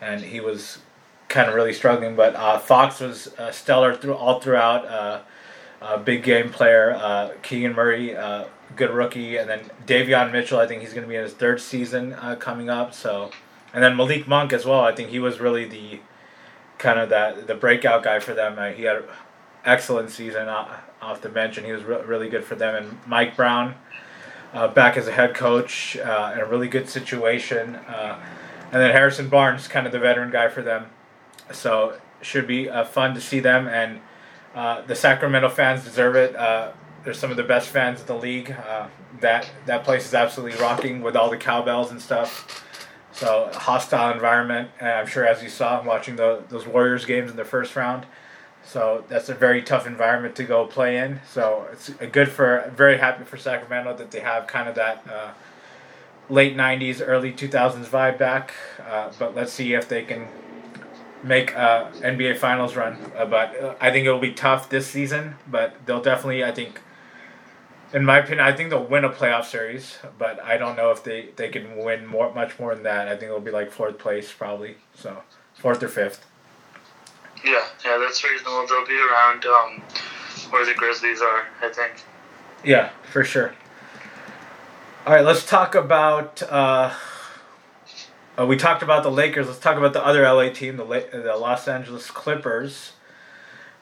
And he was kind of really struggling. But uh, Fox was uh, stellar through all throughout. Uh, uh, big game player. Uh, Keegan Murray, uh, good rookie, and then Davion Mitchell. I think he's going to be in his third season uh, coming up. So, and then Malik Monk as well. I think he was really the kind of that the breakout guy for them. Uh, he had an excellent season off the bench, and he was re- really good for them. And Mike Brown, uh, back as a head coach, uh, in a really good situation. Uh, and then Harrison Barnes, kind of the veteran guy for them. So should be uh, fun to see them. And uh, the Sacramento fans deserve it. Uh, they're some of the best fans in the league. Uh, that that place is absolutely rocking with all the cowbells and stuff. So hostile environment, and I'm sure as you saw watching the, those Warriors games in the first round. So that's a very tough environment to go play in. So it's good for, very happy for Sacramento that they have kind of that uh, late nineties, early two thousands vibe back. Uh, but let's see if they can make uh N B A Finals run. Uh, but uh, I think it'll be tough this season. But they'll definitely, I think, in my opinion, I think they'll win a playoff series. But I don't know if they, they can win more, much more than that. I think it'll be like fourth place probably. So fourth or fifth. Yeah, yeah, that's reasonable. They'll be around um, where the Grizzlies are, I think. Yeah, for sure. All right, let's talk about... Uh, uh, we talked about the Lakers. Let's talk about the other L A team, the La- the Los Angeles Clippers.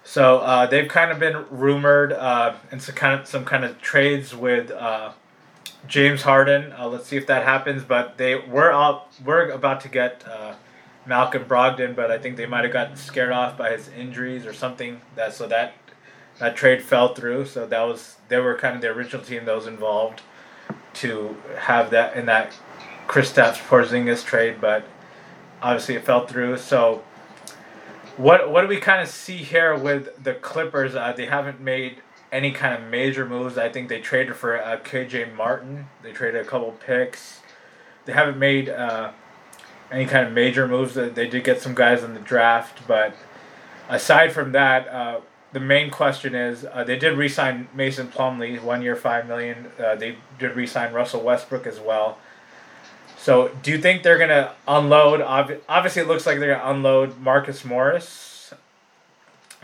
So uh, they've kind of been rumored uh, in some kind of, some kind of trades with uh, James Harden. Uh, let's see if that happens. But they were, all, we're about to get... Uh, Malcolm Brogdon, but I think they might have gotten scared off by his injuries or something. That so that that trade fell through. So that was they were kind of the original team that was involved to have that in that Kristaps Porzingis trade, but obviously it fell through. So what what do we kind of see here with the Clippers? Uh, they haven't made any kind of major moves. I think they traded for uh, K J Martin. They traded a couple picks. They haven't made. Uh, Any kind of major moves. They did get some guys in the draft, but aside from that, uh, the main question is uh, they did re-sign Mason Plumlee, one year, five million. Uh, they did re-sign Russell Westbrook as well. So, do you think they're gonna unload? Ob- obviously, it looks like they're gonna unload Marcus Morris.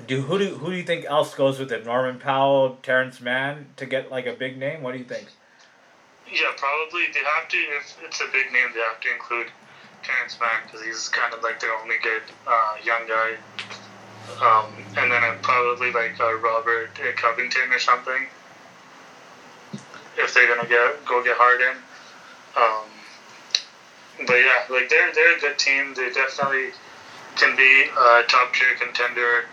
Do who do who do you think else goes with it? Norman Powell, Terrence Mann to get like a big name. What do you think? Yeah, probably they have to. If it's a big name, they have to include Terrence Mann because he's kind of like the only good uh, young guy, um, and then I'd probably like uh, Robert Covington or something if they're gonna get go get Harden. Um, but yeah, like they're they're a good team. They definitely can be a top tier contender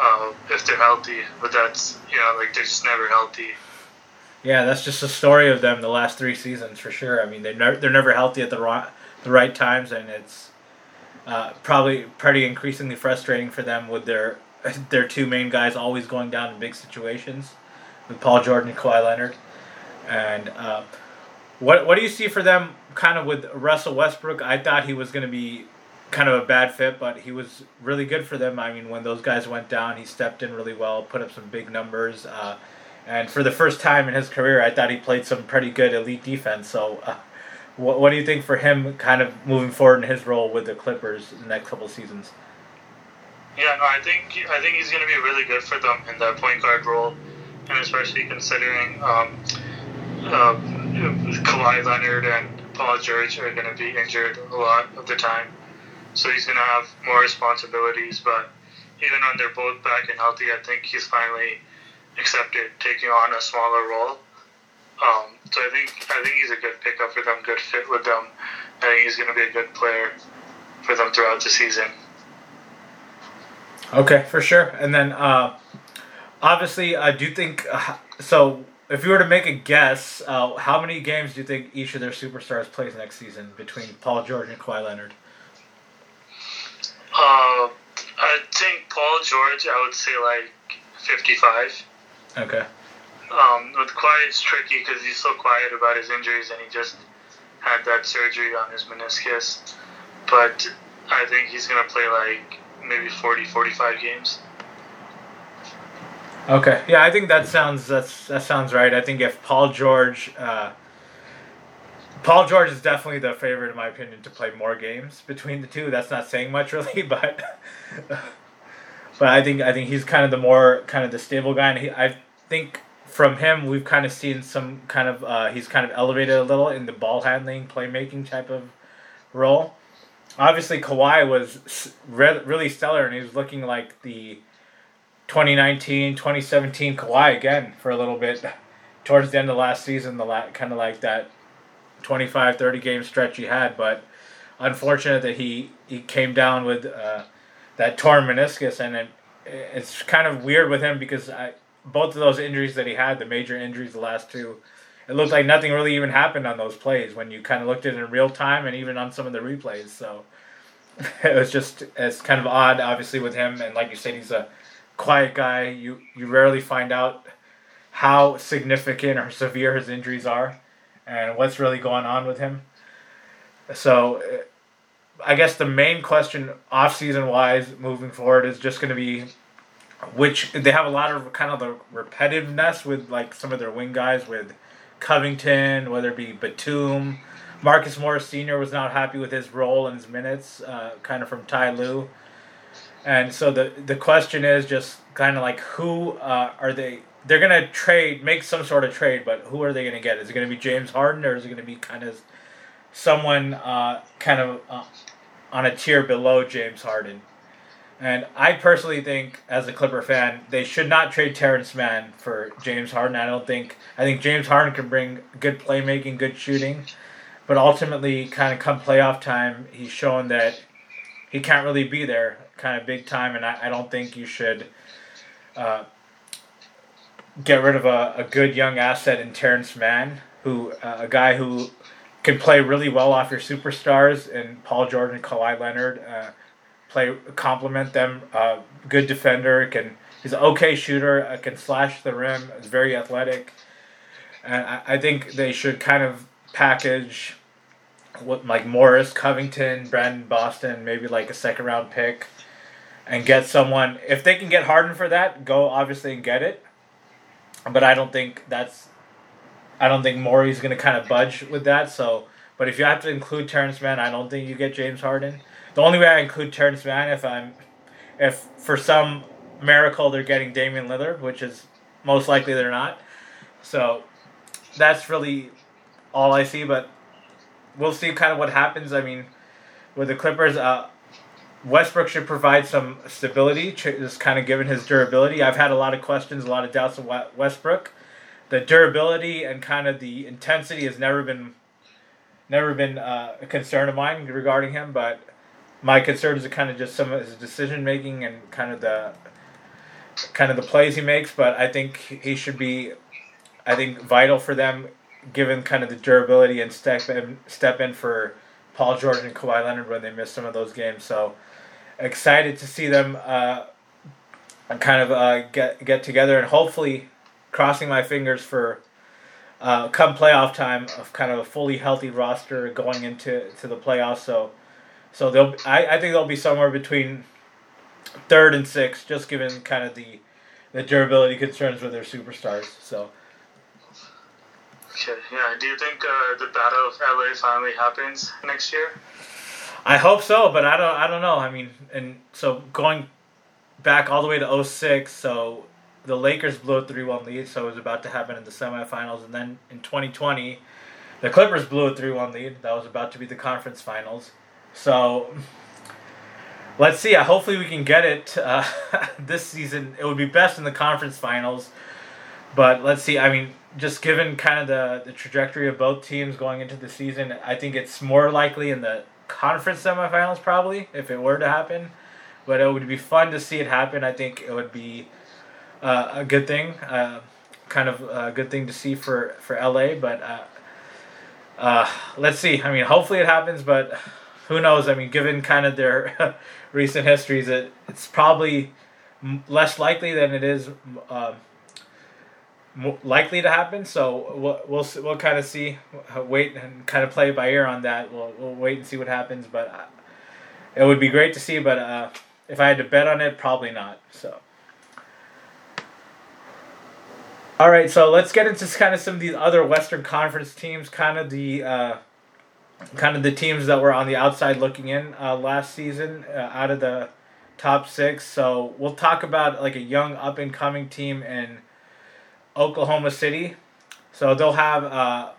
uh, if they're healthy. But that's you know like they're just never healthy. Yeah, that's just the story of them the last three seasons for sure. I mean they never they're never healthy at the wrong. the right times, and it's uh, probably pretty increasingly frustrating for them with their their two main guys always going down in big situations with Paul George and Kawhi Leonard. And uh, what what do you see for them kind of with Russell Westbrook? I thought he was going to be kind of a bad fit, but he was really good for them. I mean, when those guys went down, he stepped in really well, put up some big numbers. Uh, and for the first time in his career, I thought he played some pretty good elite defense. So, uh, What What do you think for him, kind of moving forward in his role with the Clippers in the next couple seasons? Yeah, no, I think I think he's going to be really good for them in that point guard role, and especially considering um, uh, Kawhi Leonard and Paul George are going to be injured a lot of the time, so he's going to have more responsibilities. But even when they're both back and healthy, I think he's finally accepted taking on a smaller role. Um, so I think I think he's a good pickup for them, good fit with them. I think he's going to be a good player for them throughout the season. Okay, for sure. And then, uh, obviously, I do think, uh, so if you were to make a guess, uh, how many games do you think each of their superstars plays next season between Paul George and Kawhi Leonard? Uh, I think Paul George, I would say like fifty-five. Okay. Um, with Kawhi, it's tricky because he's so quiet about his injuries, and he just had that surgery on his meniscus. But I think he's going to play like maybe forty, forty-five games. Okay, yeah, I think that sounds that's that sounds right. I think if Paul George uh, Paul George is definitely the favorite, in my opinion, to play more games between the two. That's not saying much, really, but but I think I think he's kind of the more kind of the stable guy, and he, I think from him we've kind of seen some kind of uh, he's kind of elevated a little in the ball handling, playmaking type of role. Obviously, Kawhi was re- really stellar, and he was looking like the twenty nineteen, twenty seventeen Kawhi again for a little bit towards the end of last season, the la- kind of like that twenty-five, thirty game stretch he had, but unfortunate that he, he came down with uh, that torn meniscus, and it, it's kind of weird with him because I, both of those injuries that he had, the major injuries, the last two, it looked like nothing really even happened on those plays when you kind of looked at it in real time and even on some of the replays. So it was just, it's kind of odd, obviously, with him. And like you said, he's a quiet guy. You you rarely find out how significant or severe his injuries are and what's really going on with him. So I guess the main question off-season-wise moving forward is just going to be which they have a lot of kind of the repetitiveness with like some of their wing guys with Covington, whether it be Batum. Marcus Morris Senior was not happy with his role and his minutes, uh, kind of from Ty Lue. And so the the question is just kind of like who uh, are they... They're going to trade, make some sort of trade, but who are they going to get? Is it going to be James Harden, or is it going to be kind of someone uh, kind of uh, on a tier below James Harden? And I personally think, as a Clipper fan, they should not trade Terrence Mann for James Harden. I don't think, I think James Harden can bring good playmaking, good shooting, but ultimately kind of come playoff time, he's shown that he can't really be there kind of big time, and I, I don't think you should... Uh, get rid of a, a good young asset in Terrence Mann, who uh, a guy who can play really well off your superstars, and Paul George and Kawhi Leonard uh, play complement them. Uh, good defender, can he's an okay shooter, uh, can slash the rim, is very athletic, and I, I think they should kind of package what like Morris, Covington, Brandon Boston, maybe like a second round pick, and get someone. If they can get Harden for that, go obviously and get it. But I don't think that's, I don't think Morey's going to kind of budge with that. So, but if you have to include Terrence Mann, I don't think you get James Harden. The only way I include Terrence Mann if I'm, if for some miracle they're getting Damian Lillard, which is most likely they're not. So, that's really all I see. But we'll see kind of what happens. I mean, with the Clippers, uh, Westbrook should provide some stability, just kind of given his durability. I've had a lot of questions, a lot of doubts about Westbrook. The durability and kind of the intensity has never been, never been uh, a concern of mine regarding him. But my concern is kind of just some of his decision making and kind of the, kind of the plays he makes. But I think he should be, I think vital for them, given kind of the durability and step in, step in for Paul George and Kawhi Leonard when they missed some of those games. So excited to see them uh, kind of uh, get get together and hopefully crossing my fingers for uh, come playoff time of kind of a fully healthy roster going into to the playoffs. So so they'll I, I think they'll be somewhere between third and sixth, just given kind of the the durability concerns with their superstars. So. Yeah, do you think uh, the Battle of L A finally happens next year? I hope so, but I don't I don't know. I mean, and so going back all the way to oh six, so the Lakers blew a three one lead, so it was about to happen in the semifinals. And then in twenty twenty, the Clippers blew a three one lead. That was about to be the conference finals. So let's see. Hopefully we can get it uh, this season. It would be best in the conference finals, but let's see. I mean... Just given kind of the, the trajectory of both teams going into the season, I think it's more likely in the conference semifinals probably, if it were to happen. But it would be fun to see it happen. I think it would be uh, a good thing, uh, kind of a good thing to see for, for L A. But uh, uh, let's see. I mean, hopefully it happens, but who knows? I mean, given kind of their recent histories, it, it's probably less likely than it is... Um, likely to happen, so we'll we'll we'll kind of see, wait and kind of play by ear on that. We'll we'll wait and see what happens, but it would be great to see. But uh, if I had to bet on it, probably not. So, all right, so let's get into kind of some of these other Western Conference teams, kind of the uh, kind of the teams that were on the outside looking in uh, last season uh, out of the top six. So we'll talk about like a young up-and-coming team in Oklahoma City. So they'll have uh,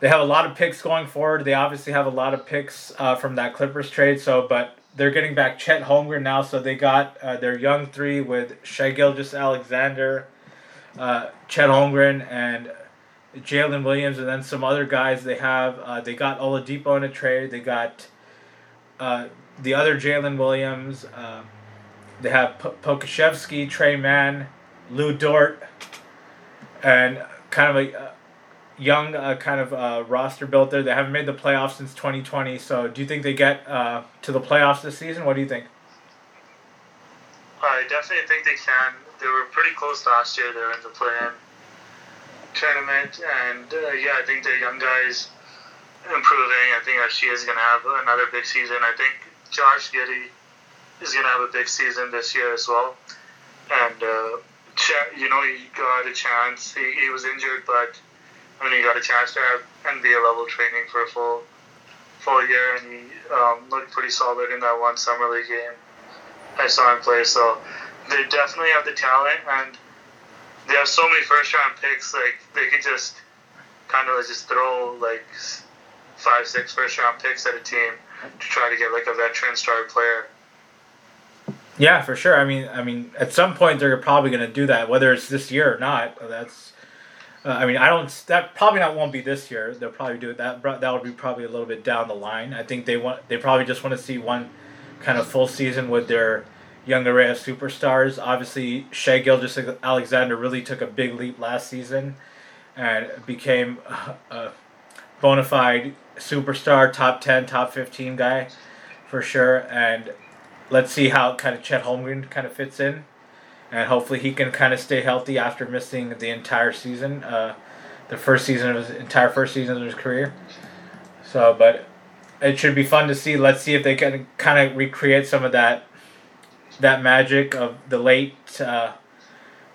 they have a lot of picks going forward. They obviously have a lot of picks uh, from that Clippers trade. So, but they're getting back Chet Holmgren now. So they got uh, their young three with Shai Gilgeous-Alexander, uh, Chet Holmgren, and Jalen Williams, and then some other guys they have. Uh, they got Oladipo in a trade. They got uh, the other Jalen Williams. Uh, they have P- Pokashevsky, Trey Mann, Lou Dort, and kind of a young uh, kind of uh, roster built there. They haven't made the playoffs since twenty twenty. So do you think they get uh, to the playoffs this season? What do you think? I definitely think they can. They were pretty close last year. They were in the play-in tournament, and uh, yeah, I think the young guys improving. I think Archie is going to have another big season. I think Josh Giddey is going to have a big season this year as well. And uh, you know, he got a chance. He, he was injured, but I mean, he got a chance to have N B A level training for a full full year, and he um, looked pretty solid in that one summer league game I saw him play. So they definitely have the talent, and they have so many first-round picks. Like, they could just kind of just throw, like, five, six first-round picks at a team to try to get, like, a veteran star player. Yeah, for sure. I mean, I mean, at some point they're probably going to do that, whether it's this year or not. That's, uh, I mean, I don't. That probably not won't be this year. They'll probably do it. That that would be probably a little bit down the line. I think they want. They probably just want to see one kind of full season with their young array of superstars. Obviously, Shai Gilgeous-Alexander really took a big leap last season and became a bona fide superstar, top ten, top fifteen guy for sure. And let's see how kind of Chet Holmgren kind of fits in. And hopefully he can kind of stay healthy after missing the entire season, uh, the first season of his entire first season of his career. So, but it should be fun to see. Let's see if they can kind of recreate some of that that magic of the late uh,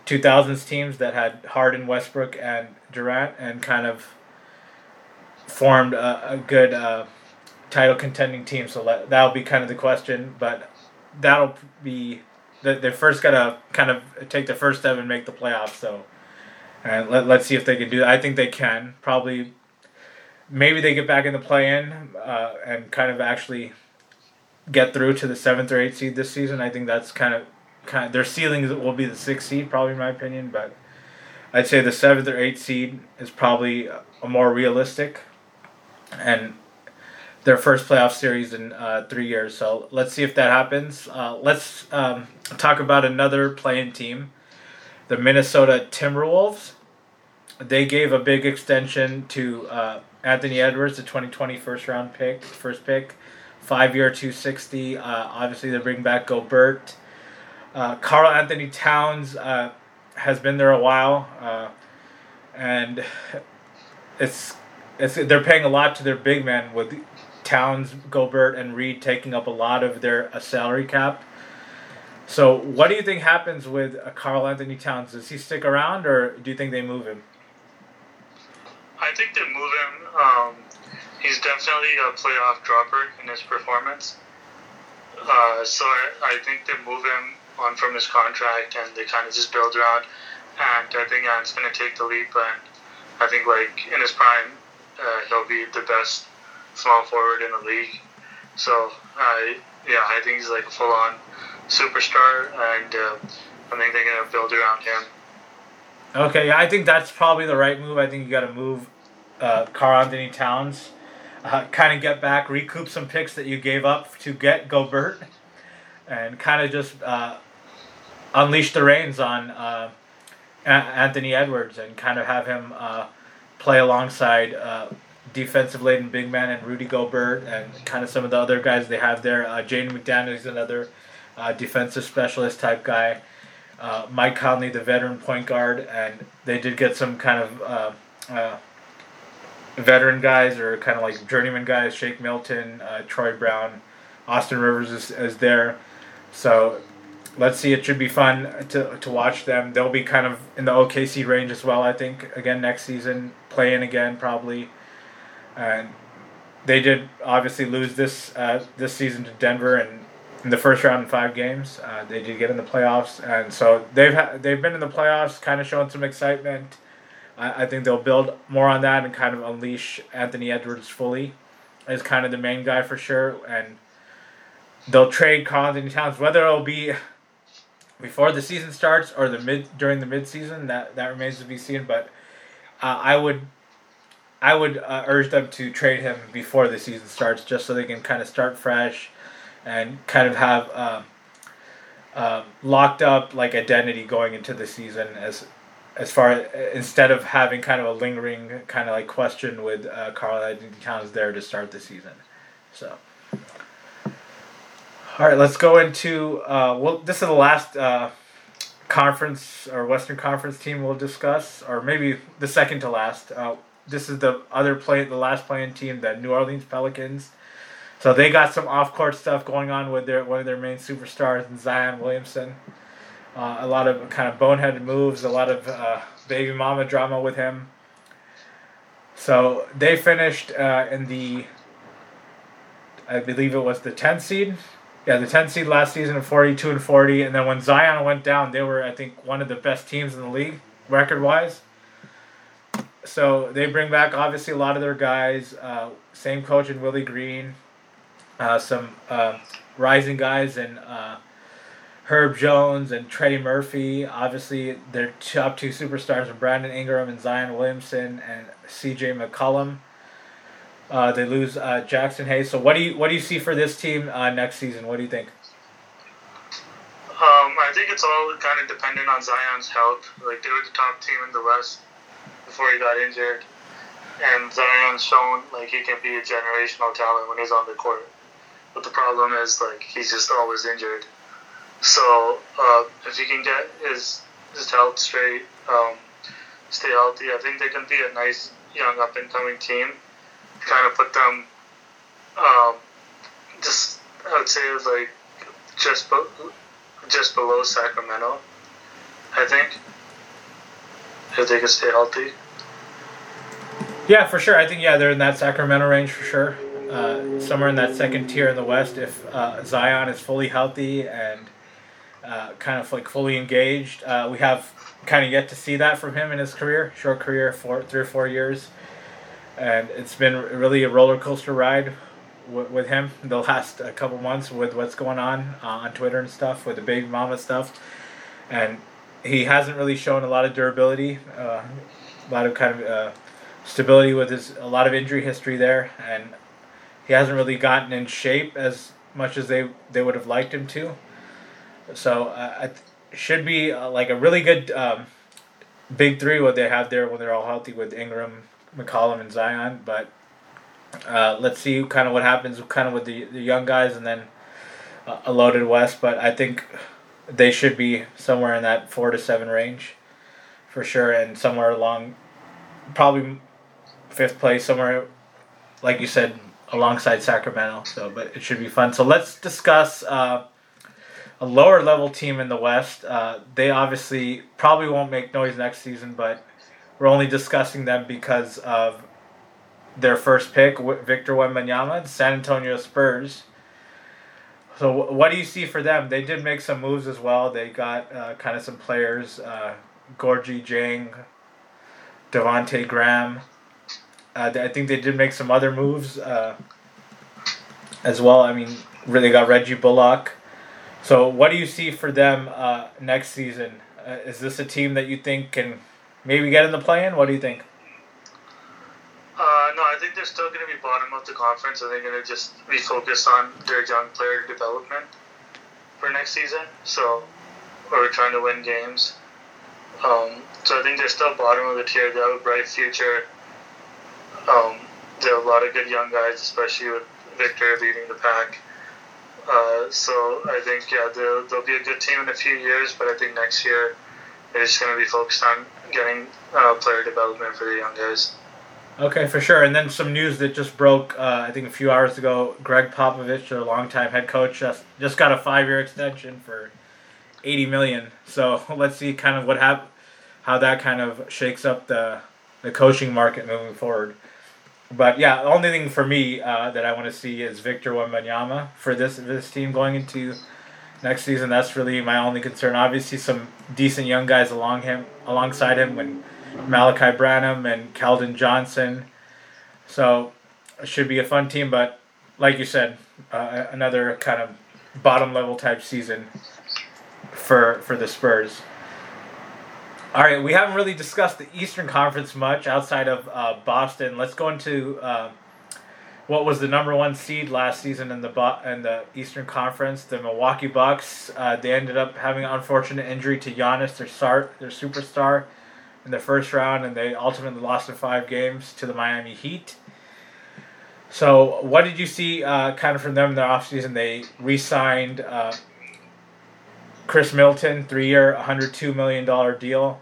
two thousands teams that had Harden, Westbrook, and Durant, and kind of formed a, a good uh, title contending team. So let, that'll be kind of the question, but that'll be they, they first got to kind of take the first step and make the playoffs. So and let, let's see if they can do that. I think they can. Probably maybe they get back in the play-in uh, and kind of actually get through to the seventh or eighth seed this season. I think that's kind of kind of, their ceiling will be the sixth seed, probably, in my opinion. But I'd say the seventh or eighth seed is probably a more realistic, and their first playoff series in uh, three years. So let's see if that happens. Uh, let's um, talk about another play-in team, the Minnesota Timberwolves. They gave a big extension to uh, Anthony Edwards, the twenty twenty first round pick, first pick. Five-year, two sixty. Uh, obviously, they bring back Gobert. Uh, Karl Anthony Towns uh, has been there a while, uh, and it's it's they're paying a lot to their big men with Towns, Gobert, and Reed taking up a lot of their uh, salary cap. So, what do you think happens with uh, Karl Anthony Towns? Does he stick around, or do you think they move him? I think they move him. Um... He's definitely a playoff dropper in his performance. Uh, so I, I think they move him on from his contract, and they kind of just build around. And I think Ant's going to take the leap. And I think, like, in his prime, uh, he'll be the best small forward in the league. So, uh, yeah, I think he's, like, a full-on superstar. And uh, I think they're going to build around him. Okay, yeah, I think that's probably the right move. I think you got to move uh, Karl Anthony Towns. Uh, kind of get back, recoup some picks that you gave up to get Gobert, and kind of just uh, unleash the reins on uh, a- Anthony Edwards and kind of have him uh, play alongside uh, defensive laden big man and Rudy Gobert and kind of some of the other guys they have there. Uh, Jaden McDaniels is another uh, defensive specialist type guy. Uh, Mike Conley, the veteran point guard, and they did get some kind of Uh, uh, veteran guys or kind of like journeyman guys, Shake Milton, uh, Troy Brown, Austin Rivers is, is there. So let's see. It should be fun to to watch them. They'll be kind of in the O K C range as well, I think, again next season, play in again probably. And They did obviously lose this uh, this season to Denver and in the first round in five games. Uh, they did get in the playoffs, and so they've ha- they've been in the playoffs, kind of showing some excitement. I-, I think they'll build more on that and kind of unleash Anthony Edwards fully as kind of the main guy for sure. And they'll trade Collins and Towns, whether it'll be before the season starts or the mid during the midseason, that that remains to be seen. But uh, I would. I would uh, urge them to trade him before the season starts, just so they can kind of start fresh and kind of have um, um, locked up like identity going into the season as as far instead of having kind of a lingering kind of like question with uh, Karl Anthony Towns there to start the season. So, all right, let's go into uh, well, this is the last uh, conference or Western Conference team we'll discuss, or maybe the second to last. Uh, This is the other play, the last play-in team, the New Orleans Pelicans. So they got some off-court stuff going on with their one of their main superstars, Zion Williamson. Uh, a lot of kind of boneheaded moves, a lot of uh, baby mama drama with him. So they finished uh, in the, I believe it was the tenth seed. Yeah, the tenth seed last season at forty-two and forty. And then when Zion went down, they were, I think, one of the best teams in the league, record-wise. So they bring back, obviously, a lot of their guys, uh, same coach and Willie Green, uh, some uh, rising guys and uh, Herb Jones and Trey Murphy. Obviously, their top two superstars are Brandon Ingram and Zion Williamson and C J McCollum. Uh, they lose uh, Jackson Hayes. So what do you what do you see for this team uh, next season? What do you think? Um, I think it's all kind of dependent on Zion's health. Like, they were the top team in the West before he got injured, and Zion's shown like he can be a generational talent when he's on the court, but the problem is like he's just always injured. So uh, if he can get his his health straight, um, stay healthy, I think they can be a nice young up and coming team. Kind of put them, um, just I would say like just be- just below Sacramento, I think. If they can stay healthy. Yeah, for sure. I think, yeah, they're in that Sacramento range for sure. Uh, somewhere in that second tier in the West, if uh, Zion is fully healthy and uh, kind of like fully engaged. Uh, we have kind of yet to see that from him in his career, short career, four, three or four years. And it's been really a roller coaster ride w- with him the last uh, couple months with what's going on uh, on Twitter and stuff, with the baby mama stuff. And he hasn't really shown a lot of durability, uh, a lot of kind of uh, stability with his, a lot of injury history there, and he hasn't really gotten in shape as much as they, they would have liked him to. So uh, it should be uh, like a really good um, big three what they have there when they're all healthy with Ingram, McCollum, and Zion. But uh, let's see kind of what happens kind of with the, the young guys and then uh, a loaded West. But I think they should be somewhere in that four to seven range, for sure, and somewhere along, probably fifth place, somewhere, like you said, alongside Sacramento. So, but it should be fun. So let's discuss uh, a lower level team in the West. Uh, they obviously probably won't make noise next season, but we're only discussing them because of their first pick, Victor Wembanyama, San Antonio Spurs. So what do you see for them? They did make some moves as well. They got uh, kind of some players, uh, Gorgie Jang, Devontae Graham. Uh, I think they did make some other moves uh, as well. I mean, really got Reggie Bullock. So what do you see for them uh, next season? Uh, is this a team that you think can maybe get in the play-in? What do you think? Uh, no, I think they're still going to be bottom of the conference, and they're going to just be focused on their young player development for next season. So, we're trying to win games. Um, so I think they're still bottom of the tier. They have a bright future. Um, they have a lot of good young guys, especially with Victor leading the pack. Uh, so I think yeah, they'll they'll be a good team in a few years, but I think next year they're just going to be focused on getting uh, player development for the young guys. Okay, for sure. And then some news that just broke, uh, I think a few hours ago, Greg Popovich, their longtime head coach, just, just got a five-year extension for eighty million dollars. So let's see kind of what hap- how that kind of shakes up the, the coaching market moving forward. But yeah, the only thing for me uh, that I want to see is Victor Wembanyama for this this team going into next season. That's really my only concern. Obviously, some decent young guys along him, alongside him, when Malachi Branham and Keldon Johnson. So it should be a fun team. But like you said, uh, another kind of bottom level type season for for the Spurs. All right, we haven't really discussed the Eastern Conference much outside of uh, Boston. Let's go into uh, what was the number one seed last season in the Bo- in the Eastern Conference, the Milwaukee Bucks. Uh, they ended up having an unfortunate injury to Giannis, their star, their superstar, in the first round, and they ultimately lost in five games to the Miami Heat. So what did you see uh, kind of from them in the offseason? They re-signed uh, Chris Middleton, three-year, one hundred two million dollars deal.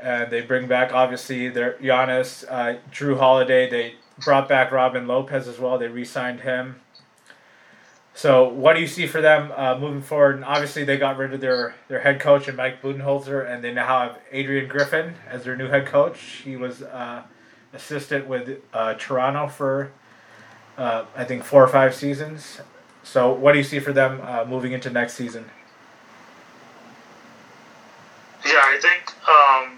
And they bring back, obviously, their Giannis, uh, Drew Holiday. They brought back Robin Lopez as well. They re-signed him. So what do you see for them uh, moving forward? And obviously, they got rid of their, their head coach and Mike Budenholzer, and they now have Adrian Griffin as their new head coach. He was uh, assistant with uh, Toronto for, uh, I think, four or five seasons. So what do you see for them uh, moving into next season? Yeah, I think um,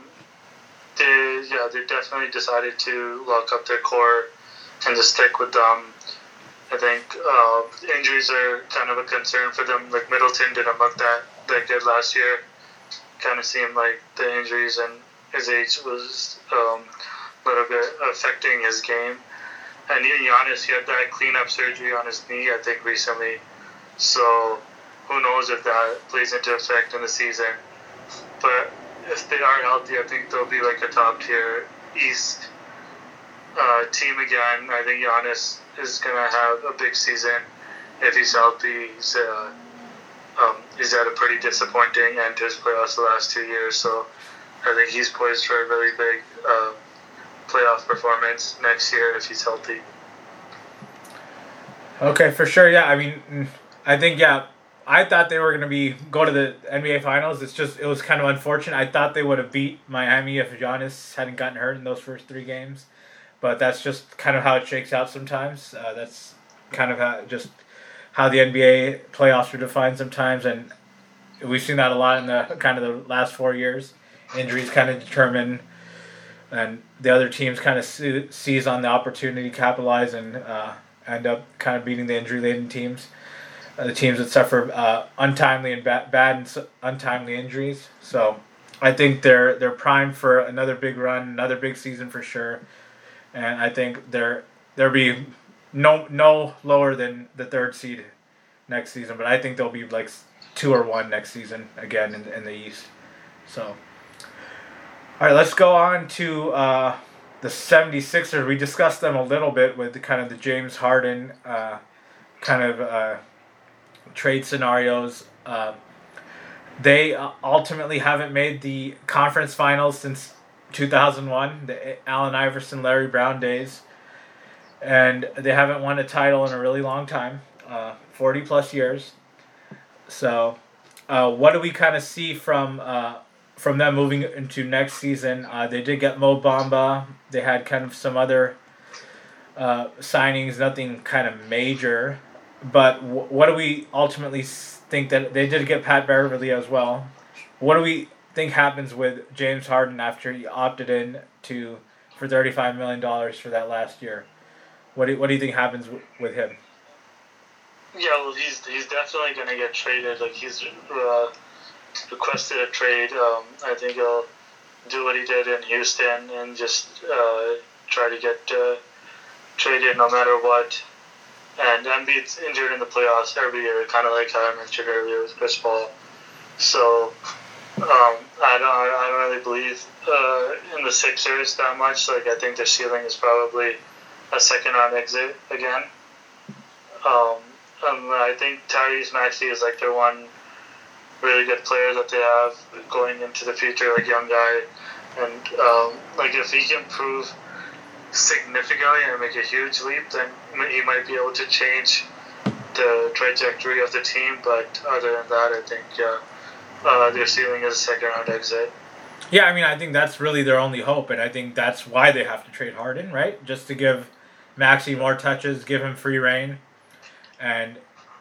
they yeah they definitely decided to lock up their core and to stick with them. I think uh, injuries are kind of a concern for them. Like Middleton didn't look that that good last year. Kind of seemed like the injuries and his age was um, a little bit affecting his game. And even Giannis, he had that cleanup surgery on his knee, I think, recently. So who knows if that plays into effect in the season. But if they are healthy, I think they'll be like a top-tier East uh, team again. I think Giannis is going to have a big season. If he's healthy, he's, uh, um, he's had a pretty disappointing end to his playoffs the last two years. So I think he's poised for a really big uh, playoff performance next year if he's healthy. Okay, for sure, yeah. I mean, I think, yeah. I thought they were going to be go to the N B A Finals. It's just, it was kind of unfortunate. I thought they would have beat Miami if Giannis hadn't gotten hurt in those first three games. But that's just kind of how it shakes out sometimes. Uh, that's kind of how, just how the N B A playoffs are defined sometimes. And we've seen that a lot in the kind of the last four years. Injuries kind of determine, and the other teams kind of seize on the opportunity, capitalize, and uh, end up kind of beating the injury-laden teams. The teams that suffer uh, untimely and ba- bad and untimely injuries. So I think they're they're primed for another big run, another big season for sure. And I think they're they'll be no no lower than the third seed next season. But I think they'll be like two or one next season again in, in the East. So all right, let's go on to uh, the 76ers. We discussed them a little bit with the, kind of the James Harden uh, kind of. Uh, trade scenarios. Uh, they uh, ultimately haven't made the conference finals since two thousand one, the Allen Iverson, Larry Brown days, and they haven't won a title in a really long time, uh, forty plus years. So uh, what do we kind of see from uh, from them moving into next season? Uh, they did get Mo Bamba. They had kind of some other uh, signings, nothing kind of major. But what do we ultimately think that they did get Pat Beverly as well? What do we think happens with James Harden after he opted in to for thirty-five million dollars for that last year? What do what do you think happens w- with him? Yeah, well, he's he's definitely going to get traded. Like he's uh, requested a trade. Um, I think he'll do what he did in Houston and just uh, try to get uh, traded no matter what. And Embiid's injured in the playoffs every year, kind of like how I mentioned earlier with Chris Paul. So um, I don't, I don't really believe uh, in the Sixers that much. Like I think their ceiling is probably a second round exit again. Um, and I think Tyrese Maxey is like their one really good player that they have going into the future, like young guy. And um, like if he can prove significantly and make a huge leap, then he might be able to change the trajectory of the team. But other than that, I think yeah, uh, their ceiling is a second round exit. Yeah, I mean, I think that's really their only hope, and I think that's why they have to trade Harden, right? Just to give Maxey more touches, give him free reign, and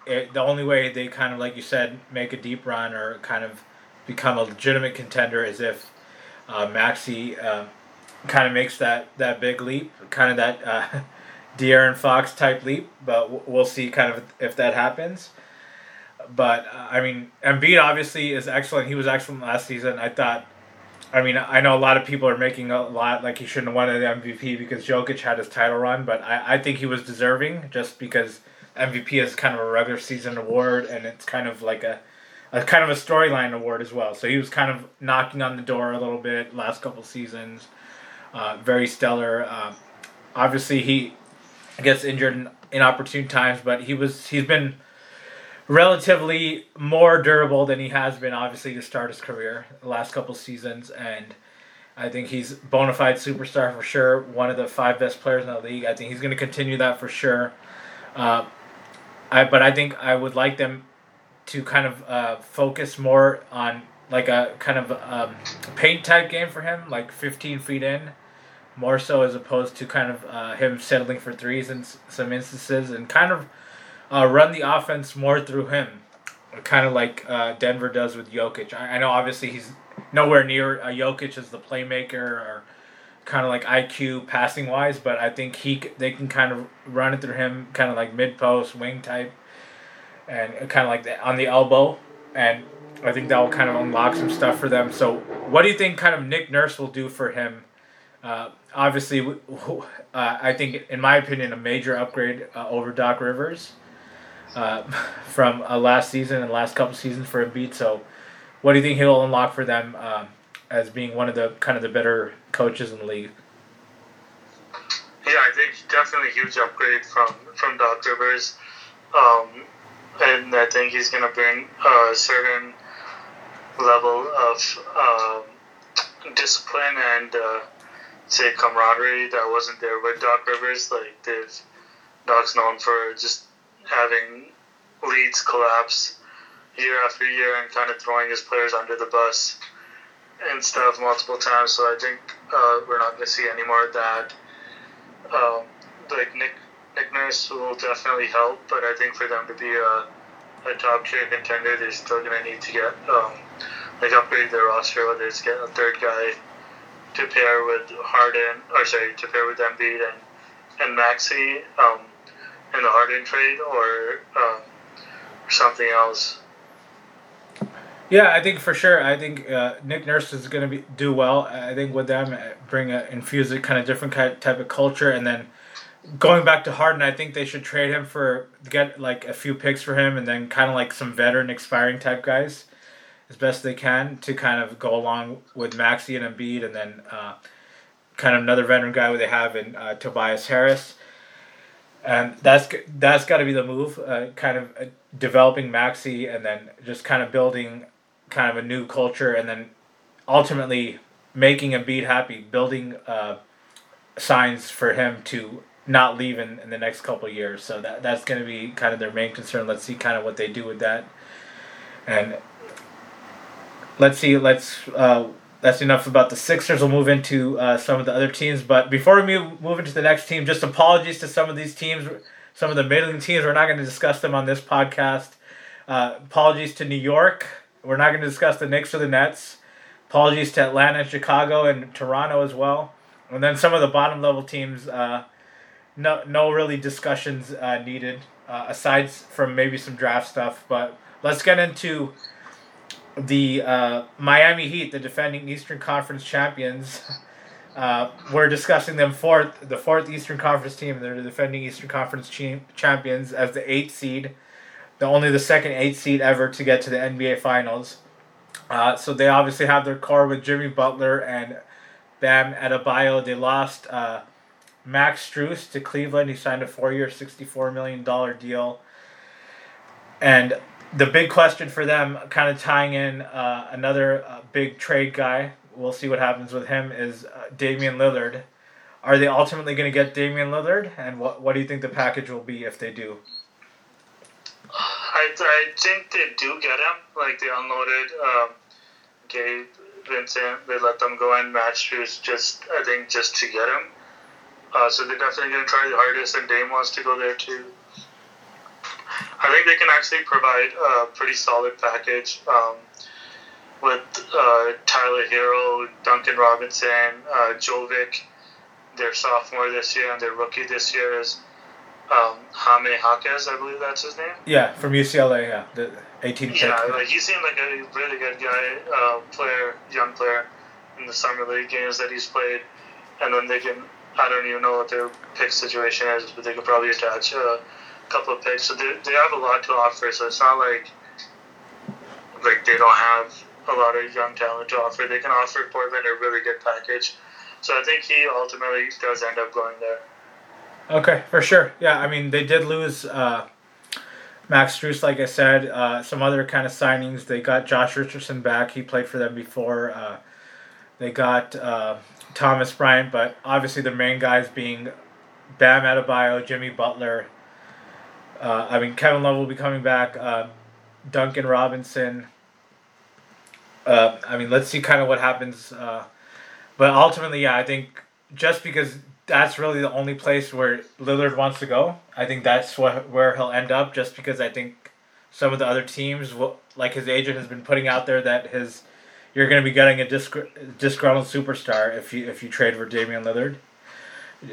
it, the only way they kind of, like you said, make a deep run or kind of become a legitimate contender is if uh, Maxey uh, kind of makes that, that big leap, kind of that uh, De'Aaron Fox type leap, but we'll see kind of if that happens. But, uh, I mean, Embiid obviously is excellent. He was excellent last season. I thought... I mean, I know a lot of people are making a lot, like he shouldn't have won the M V P because Jokic had his title run, but I, I think he was deserving just because M V P is kind of a regular season award, and it's kind of like a, a kind of a storyline award as well. So he was kind of knocking on the door a little bit last couple seasons. Uh, very stellar. Um, obviously, he gets injured in inopportune times, but he was he's been... relatively more durable than he has been, obviously, to start his career the last couple seasons. And I think he's bona fide superstar for sure, one of the five best players in the league. I think he's going to continue that for sure. Uh, I But I think I would like them to kind of uh, focus more on like a kind of um, paint-type game for him, like fifteen feet in, more so as opposed to kind of uh, him settling for threes in s- some instances and kind of Uh, run the offense more through him, kind of like uh, Denver does with Jokic. I, I know, obviously, he's nowhere near uh, Jokic as the playmaker or kind of like I Q passing-wise, but I think he they can kind of run it through him, kind of like mid-post, wing type, and kind of like the, on the elbow, and I think that will kind of unlock some stuff for them. So what do you think kind of Nick Nurse will do for him? Uh, obviously, uh, I think, in my opinion, a major upgrade uh, over Doc Rivers. Uh, from uh, last season and last couple seasons for Embiid. So, what do you think he'll unlock for them um, as being one of the kind of the better coaches in the league? Yeah, I think definitely a huge upgrade from from Doc Rivers, um, and I think he's going to bring a certain level of uh, discipline and uh, say camaraderie that wasn't there with Doc Rivers. Like, there's Doc's known for just having leads collapse year after year and kind of throwing his players under the bus and stuff multiple times. So I think uh, we're not going to see any more of that. Um, like Nick Nick Nurse will definitely help, but I think for them to be a, a top-tier contender, they're still going to need to get um, like upgrade their roster, whether it's get a third guy to pair with Harden, or sorry, to pair with Embiid and, and Maxey. Um, in the Harden trade or um, something else. Yeah, I think for sure. I think uh, Nick Nurse is going to be do well. I think with them, bring a, infuse a kind of different type of culture. And then going back to Harden, I think they should trade him for, get like a few picks for him and then kind of like some veteran expiring type guys as best they can to kind of go along with Maxey and Embiid and then uh, kind of another veteran guy they have in uh, Tobias Harris. And that's that's got to be the move, uh, kind of developing Maxey and then just kind of building kind of a new culture and then ultimately making Embiid happy, building uh, signs for him to not leave in, in the next couple of years. So that that's going to be kind of their main concern. Let's see kind of what they do with that. And let's see, let's... Uh, That's enough about the Sixers. We'll move into uh, some of the other teams. But before we move, move into the next team, just apologies to some of these teams, some of the middling teams. We're not going to discuss them on this podcast. Uh, apologies to New York. We're not going to discuss the Knicks or the Nets. Apologies to Atlanta, Chicago, and Toronto as well. And then some of the bottom-level teams, uh, no no really discussions uh, needed, uh, aside from maybe some draft stuff. But let's get into... The uh, Miami Heat, the defending Eastern Conference champions, uh, we're discussing them fourth, the fourth Eastern Conference team. They're the defending Eastern Conference che- champions as the eighth seed, the only the second eighth seed ever to get to the N B A Finals. Uh, so they obviously have their core with Jimmy Butler and Bam Adebayo. They lost uh, Max Strus to Cleveland. He signed a four-year, sixty-four million dollars deal. And... The big question for them, kind of tying in uh, another uh, big trade guy, we'll see what happens with him, is uh, Damian Lillard. Are they ultimately going to get Damian Lillard? And what what do you think the package will be if they do? I I think they do get him. Like, they unloaded um, Gabe Vincent. They let them go in match shoes just, I think, just to get him. Uh, so they're definitely going to try the hardest, and Dame wants to go there too. I think they can actually provide a pretty solid package um, with uh, Tyler Hero, Duncan Robinson, uh, Jovic, their sophomore this year, and their rookie this year is um, Jaime Jaquez, I believe that's his name. Yeah, from U C L A, yeah. The eighteen Yeah, like, he seemed like a really good guy, uh, player, young player, in the summer league games that he's played. And then they can, I don't even know what their pick situation is, but they could probably attach a couple of picks. So they they have a lot to offer, so it's not like like they don't have a lot of young talent to offer. They can offer Portland a really good package. So I think he ultimately does end up going there. Okay, for sure. Yeah, I mean, they did lose uh, Max Strus, like I said. Uh, some other kind of signings. They got Josh Richardson back. He played for them before. Uh, they got uh, Thomas Bryant, but obviously the main guys being Bam Adebayo, Jimmy Butler. Uh, I mean, Kevin Love will be coming back. Uh, Duncan Robinson. Uh, I mean, let's see kind of what happens. Uh, but ultimately, yeah, I think just because that's really the only place where Lillard wants to go, I think that's what, where he'll end up, just because I think some of the other teams, will, like his agent has been putting out there that his you're going to be getting a disgr- disgruntled superstar if you if you trade for Damian Lillard.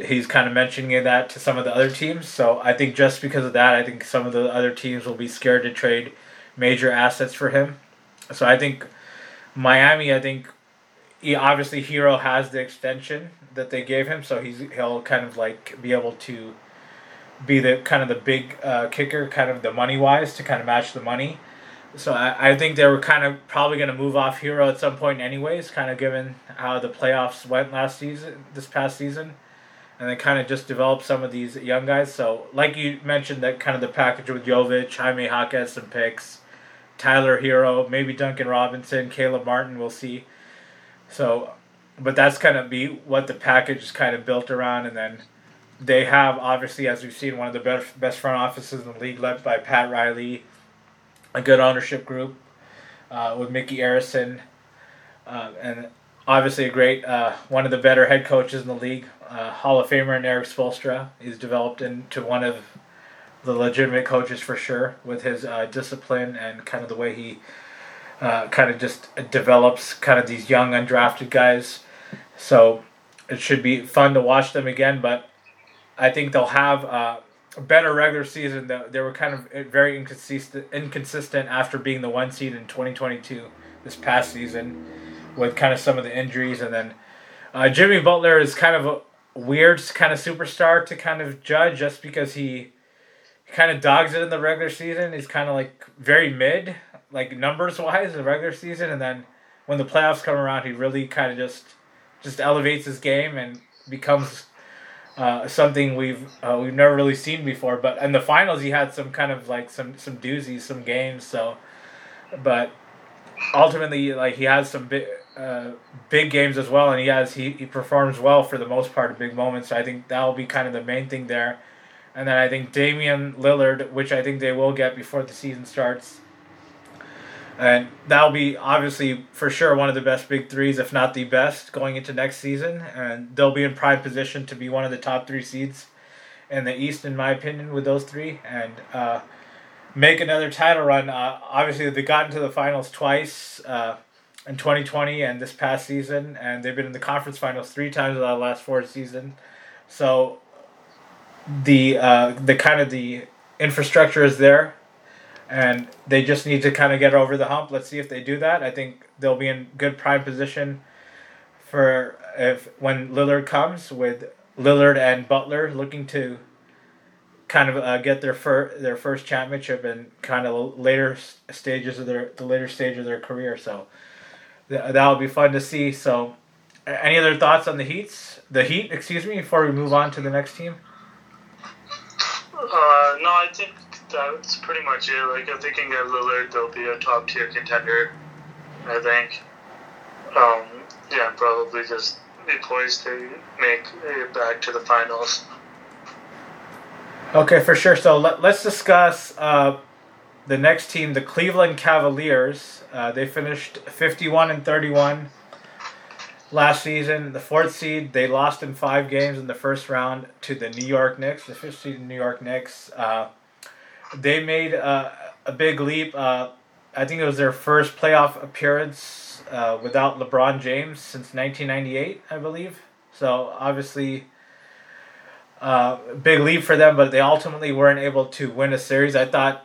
He's kind of mentioning that to some of the other teams. So I think just because of that, I think some of the other teams will be scared to trade major assets for him. So I think Miami, I think he, obviously Hero has the extension that they gave him, so he's he'll kind of like be able to be the kind of the big uh, kicker, kind of the money wise to kind of match the money. So I, I think they were kind of probably going to move off Hero at some point anyways, kind of given how the playoffs went last season, this past season. And they kind of just developed some of these young guys. So, like you mentioned, that kind of the package with Jovic, Jaime Jaquez, some picks, Tyler Hero, maybe Duncan Robinson, Caleb Martin, we'll see. So, but that's kind of be what the package is kind of built around. And then they have, obviously, as we've seen, one of the best, best front offices in the league, led by Pat Riley, a good ownership group uh, with Mickey Arison, uh, and obviously a great, uh, one of the better head coaches in the league. Uh, Hall of Famer and Eric Spoelstra. He's developed into one of the legitimate coaches for sure, with his uh, discipline and kind of the way he uh, kind of just develops kind of these young undrafted guys. So it should be fun to watch them again, but I think they'll have uh, a better regular season. They were kind of very inconsistent, inconsistent after being the one seed in twenty twenty-two this past season with kind of some of the injuries. And then uh, Jimmy Butler is kind of a weird kind of superstar to kind of judge, just because he kind of dogs it in the regular season. He's kind of like very mid, like numbers wise in the regular season, and then when the playoffs come around, he really kind of just just elevates his game and becomes uh, something we've uh, we've never really seen before. But in the finals, he had some kind of like some some doozies, some games. So, but ultimately, like he has some big. Uh, big games as well, and he has he, he performs well for the most part in big moments, so I think that'll be kind of the main thing there. And then I think Damian Lillard, which I think they will get before the season starts, and that'll be obviously for sure one of the best big threes, if not the best, going into next season, and they'll be in prime position to be one of the top three seeds in the East, in my opinion, with those three, and uh, make another title run. Uh, obviously they've gotten to the finals twice, uh in twenty twenty and this past season, and they've been in the conference finals three times in the last four seasons. So the uh, the kind of the infrastructure is there, and they just need to kind of get over the hump. Let's see if they do that. I think they'll be in good prime position for if when Lillard comes, with Lillard and Butler looking to kind of uh, get their fir- their first championship in kind of later stages of their the later stage of their career. So that'll be fun to see. So, any other thoughts on the Heats? The Heat, excuse me, before we move on to the next team? Uh, no, I think that's pretty much it. Like, if they can get Lillard, they'll be a top-tier contender, I think. Um, yeah, probably just be poised to make it back to the finals. Okay, for sure. So, let, let's discuss uh, The next team, the Cleveland Cavaliers, uh, they finished fifty-one and thirty-one last season. The fourth seed, they lost in five games in the first round to the New York Knicks. The fifth seed, New York Knicks, uh, they made uh, a big leap. Uh, I think it was their first playoff appearance uh, without LeBron James since nineteen ninety-eight, I believe. So obviously, uh, big leap for them, but they ultimately weren't able to win a series. I thought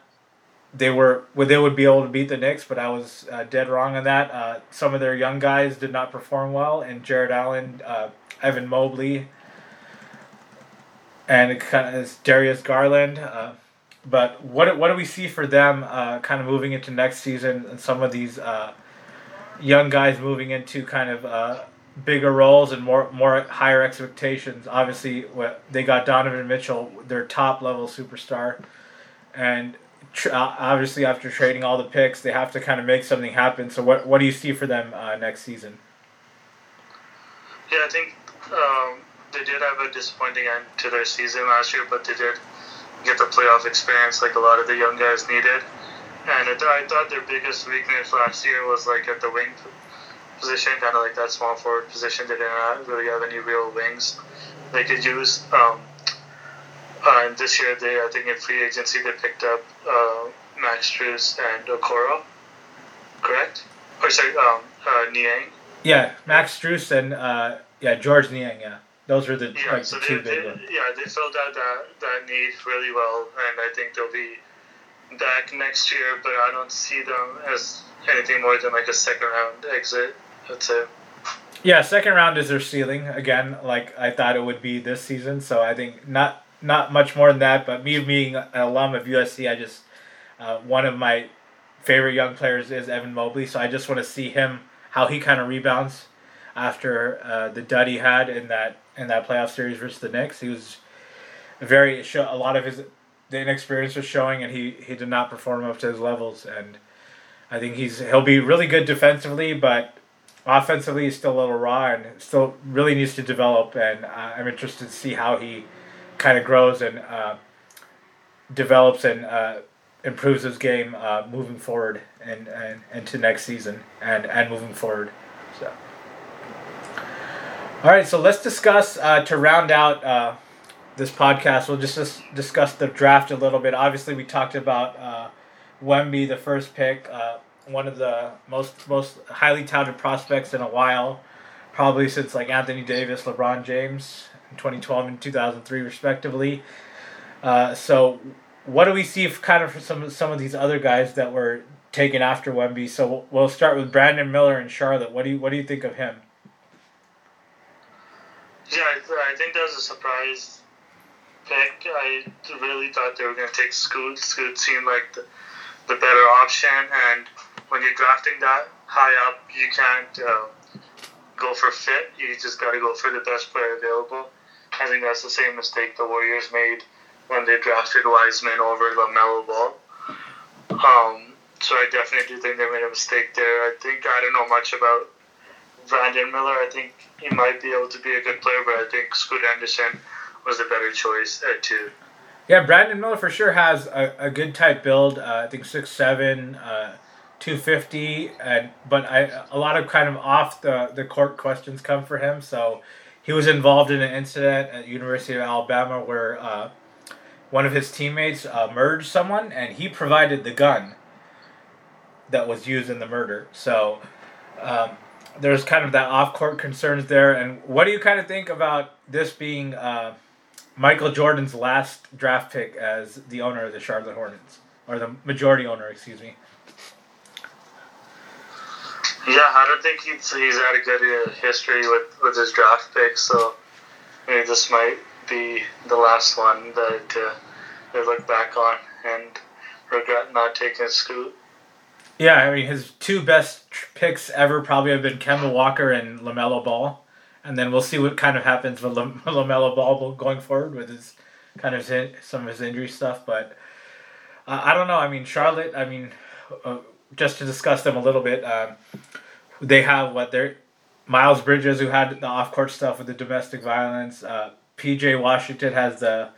They were well, they would be able to beat the Knicks, but I was uh, dead wrong on that. Uh, some of their young guys did not perform well, and Jared Allen, uh, Evan Mobley, and kind of Darius Garland. Uh, but what what do we see for them, uh, kind of moving into next season, and some of these uh, young guys moving into kind of uh, bigger roles and more more higher expectations? Obviously, what they got Donovan Mitchell, their top level superstar, and obviously after trading all the picks, they have to kind of make something happen. So what what do you see for them uh, next season? Yeah, I think um, they did have a disappointing end to their season last year, but they did get the playoff experience like a lot of the young guys needed. And it, I thought their biggest weakness last year was like at the wing position, kind of like that small forward position. They didn't really have any real wings they could use. Um, Uh, and this year, they I think in free agency, they picked up uh, Max Strus and Okoro, correct? Or sorry, um, uh, Niang. Yeah, Max Strus and uh, yeah George Niang, yeah. Those were the, yeah, like, so the they, two they, big ones. Yeah, they filled out that, that need really well, and I think they'll be back next year, but I don't see them as anything more than like a second-round exit, that's it. Yeah, second round is their ceiling, again, like I thought it would be this season, so I think not... Not much more than that, but me being an alum of U S C, I just uh, one of my favorite young players is Evan Mobley, so I just want to see him how he kind of rebounds after uh, the dud he had in that in that playoff series versus the Knicks. He was very a lot of his the inexperience was showing, and he, he did not perform up to his levels. And I think he's he'll be really good defensively, but offensively he's still a little raw and still really needs to develop. And uh, I'm interested to see how he kind of grows and uh, develops and uh, improves his game uh, moving forward and, and into next season and, and moving forward. So, all right, so let's discuss, uh, to round out uh, this podcast, we'll just dis- discuss the draft a little bit. Obviously, we talked about uh, Wemby, the first pick, uh, one of the most most highly touted prospects in a while, probably since like Anthony Davis, LeBron James, twenty twelve and two thousand three respectively. Uh, so what do we see for kind of for some, some of these other guys that were taken after Wemby? So we'll, we'll start with Brandon Miller in Charlotte. What do you what do you think of him? Yeah, I, I think that was a surprise pick. I really thought they were going to take Scoot. Scoot seemed like the, the better option, and when you're drafting that high up, you can't uh, go for fit. You just got to go for the best player available. I think that's the same mistake the Warriors made when they drafted Wiseman over LaMelo Ball. Um, so I definitely do think they made a mistake there. I think I don't know much about Brandon Miller. I think he might be able to be a good player, but I think Scoot Henderson was a better choice at two. Yeah, Brandon Miller for sure has a, a good type build. Uh, I think six seven, uh, two fifty, and but I a lot of kind of off the, the court questions come for him, so... He was involved in an incident at University of Alabama where uh, one of his teammates uh, murdered someone, and he provided the gun that was used in the murder. So um, there's kind of that off-court concerns there. And what do you kind of think about this being uh, Michael Jordan's last draft pick as the owner of the Charlotte Hornets, or the majority owner, excuse me? Yeah, I don't think he's he's had a good uh, history with, with his draft picks, so maybe this might be the last one that uh, they look back on and regret not taking a Scoot. Yeah, I mean, his two best picks ever probably have been Kemba Walker and LaMelo Ball, and then we'll see what kind of happens with La- LaMelo Ball going forward with his kind of his, some of his injury stuff, but uh, I don't know. I mean, Charlotte, I mean... Uh, just to discuss them a little bit, um, they have what they're Miles Bridges, who had the off-court stuff with the domestic violence. Uh, P J Washington has the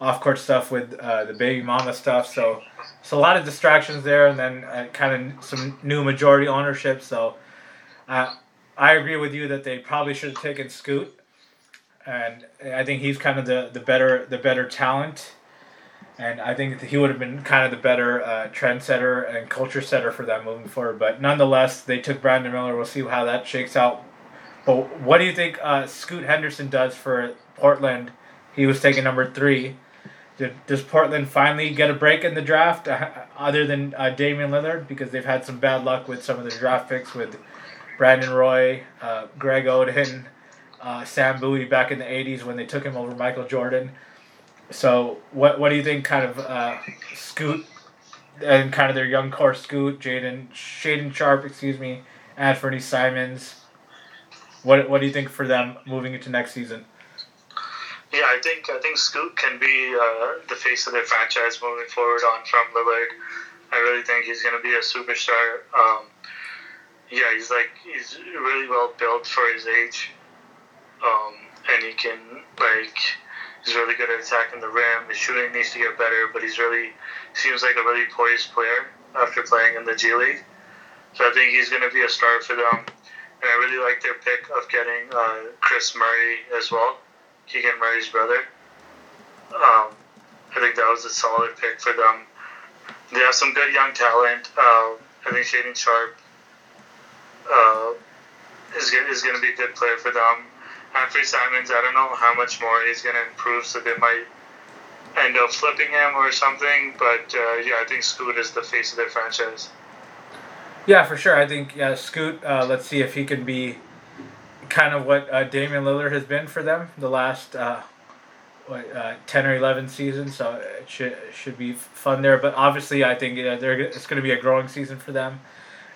off-court stuff with uh, the baby mama stuff. So it's so a lot of distractions there, and then uh, kind of some new majority ownership. So uh, I agree with you that they probably should have taken Scoot, and I think he's kind of the, the better the better talent, and I think he would have been kind of the better uh, trendsetter and culture setter for that moving forward. But nonetheless, they took Brandon Miller. We'll see how that shakes out. But what do you think uh, Scoot Henderson does for Portland? He was taken number three. Did, does Portland finally get a break in the draft uh, other than uh, Damian Lillard? Because they've had some bad luck with some of their draft picks with Brandon Roy, uh, Greg Oden, uh, Sam Bowie back in the eighties when they took him over Michael Jordan. So what what do you think kind of uh, Scoot and kind of their young core Scoot, Jaden, Shaden Sharp, excuse me, Anfernee Simons? What what do you think for them moving into next season? Yeah, I think I think Scoot can be uh, the face of their franchise moving forward on from Lillard. I really think he's going to be a superstar. Um, yeah, he's like he's really well built for his age, um, and he can like he's really good at attacking the rim. His shooting needs to get better, but he's really seems like a really poised player after playing in the G League. So I think he's going to be a star for them, and I really like their pick of getting uh, Chris Murray as well. Keegan Murray's brother. Um, I think that was a solid pick for them. They have some good young talent. Uh, I think Shaden Sharp uh, is is going to be a good player for them. Anfernee Simons, I don't know how much more he's going to improve, so they might end up flipping him or something. But uh, yeah, I think Scoot is the face of their franchise. Yeah, for sure. I think yeah, Scoot. Uh, let's see if he can be kind of what uh, Damian Lillard has been for them the last uh, what, uh, ten or eleven seasons, so it should should be fun there. But obviously, I think uh, they're it's going to be a growing season for them,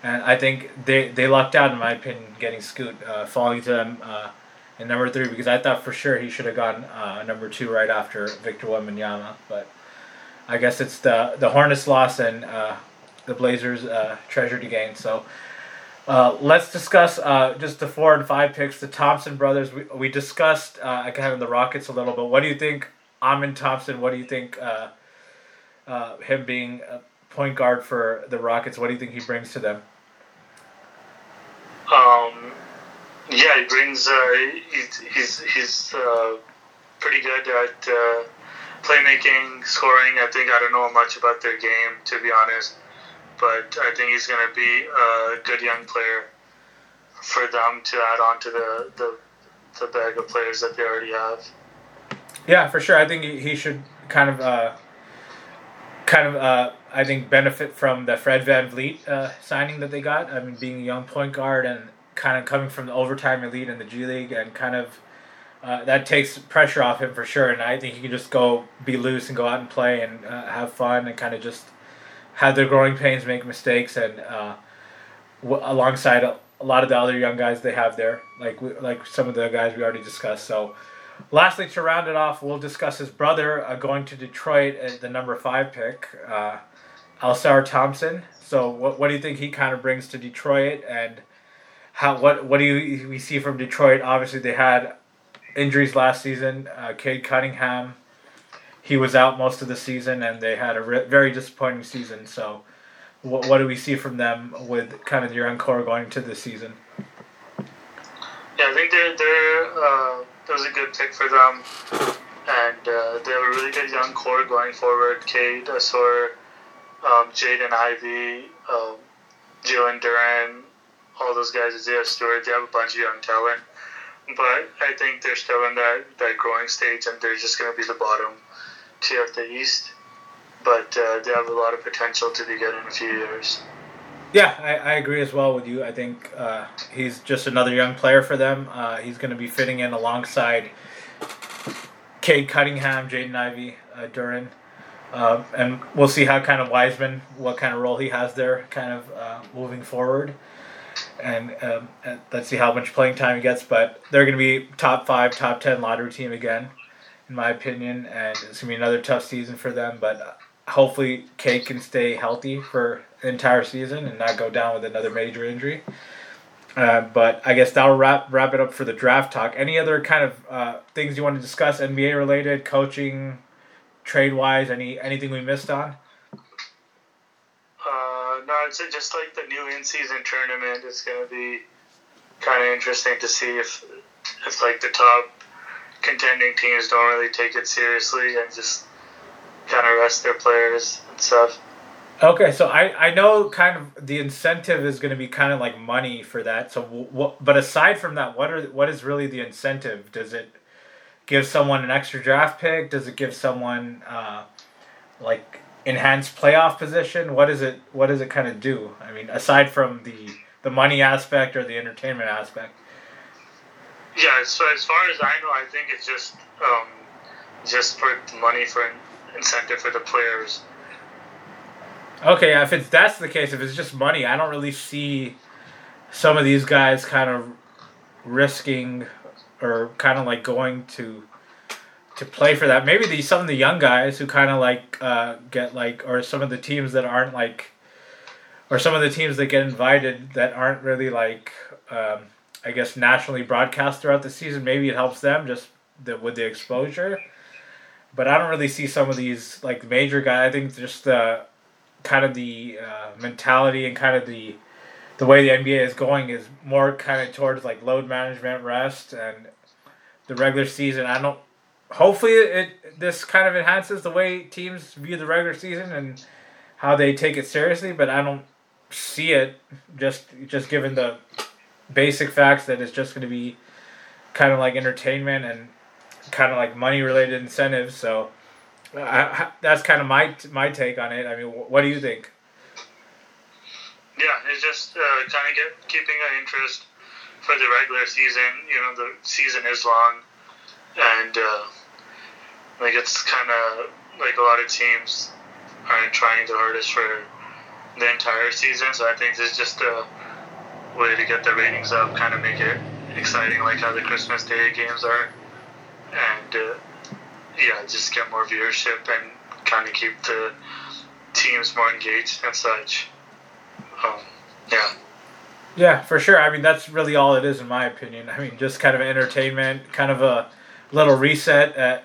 and I think they they lucked out, in my opinion, getting Scoot uh, falling to them uh, in number three, because I thought for sure he should have gotten uh, number two right after Victor Wembanyama. But I guess it's the the Hornets' loss and uh, the Blazers' uh, treasure to gain. So. Uh, let's discuss uh, just the four and five picks. The Thompson brothers, we we discussed uh, kind of the Rockets a little bit. What do you think, Amin Thompson, what do you think, uh, uh, him being a point guard for the Rockets, what do you think he brings to them? Um, yeah, he brings, uh, he's, he's, he's uh, pretty good at uh, playmaking, scoring. I think I don't know much about their game, to be honest. But I think he's going to be a good young player for them to add on to the, the the bag of players that they already have. Yeah, for sure. I think he should kind of, uh, kind of, uh, I think, benefit from the Fred VanVleet uh, signing that they got. I mean, being a young point guard and kind of coming from the overtime elite in the G League, and kind of uh, that takes pressure off him for sure. And I think he can just go be loose and go out and play and uh, have fun and kind of just have their growing pains, make mistakes, and uh, w- alongside a, a lot of the other young guys they have there, like we, like some of the guys we already discussed. So, lastly, to round it off, we'll discuss his brother uh, going to Detroit at the number five pick, uh, Alsar Thompson. So, what what do you think he kind of brings to Detroit, and how what what do you we see from Detroit? Obviously, they had injuries last season. Uh, Cade Cunningham. He was out most of the season, and they had a re- very disappointing season. So wh- what do we see from them with kind of your young core going into this season? Yeah, I think they're, they're, uh, that was a good pick for them. And uh, they have a really good young core going forward. Cade, Asor, um, Jaden Ivey, um, Jalen Duran, all those guys, Isaiah Stewart. They have a bunch of young talent. But I think they're still in that, that growing stage, and they're just going to be the bottom tier of the East, but uh, they have a lot of potential to be good in a few years. Yeah, I, I agree as well with you. I think uh, he's just another young player for them. Uh, he's going to be fitting in alongside Cade Cunningham, Jaden Ivey, uh, Duran, uh, and we'll see how kind of Wiseman, what kind of role he has there kind of uh, moving forward. And, um, and let's see how much playing time he gets, but they're going to be top five, top ten lottery team again, in my opinion, and it's going to be another tough season for them, but hopefully Cade can stay healthy for the entire season and not go down with another major injury. Uh, but I guess that'll wrap wrap it up for the draft talk. Any other kind of uh, things you want to discuss, N B A related, coaching, trade wise? Any anything we missed on? Uh, no, I'd say just like the new in season tournament is going to be kind of interesting to see if if like the top contending teams don't really take it seriously and just kind of rest their players and stuff. Okay, so I, I know kind of the incentive is going to be kind of like money for that. So what, but aside from that, what are what is really the incentive? Does it give someone an extra draft pick? Does it give someone uh, like enhanced playoff position? What is it? What does it kind of do? I mean, aside from the the money aspect or the entertainment aspect. Yeah. So as far as I know, I think it's just um, just for money for incentive for the players. Okay, if it's that's the case, if it's just money, I don't really see some of these guys kind of risking or kind of like going to to play for that. Maybe the, some of the young guys who kind of like uh, get like, or some of the teams that aren't like, or some of the teams that get invited that aren't really like, um, I guess nationally broadcast throughout the season. Maybe it helps them just the, with the exposure. But I don't really see some of these like major guys. I think just the uh, kind of the uh, mentality and kind of the the way the N B A is going is more kind of towards like load management, rest, and the regular season. I don't. Hopefully, it this kind of enhances the way teams view the regular season and how they take it seriously. But I don't see it just just given the basic facts that it's just going to be kind of like entertainment and kind of like money related incentives. So. I, that's kind of my my take on it. I mean, what do you think? Yeah, it's just uh, kind of get, keeping an interest for the regular season. You know, the season is long, and uh, like it's kind of like a lot of teams aren't trying the hardest for the entire season. So I think it's just a way to get the ratings up, kind of make it exciting, like how the Christmas Day games are, and. Uh, Yeah, just get more viewership and kind of keep the teams more engaged and such. Um, yeah. Yeah, for sure. I mean, that's really all it is in my opinion. I mean, just kind of entertainment, kind of a little reset. At,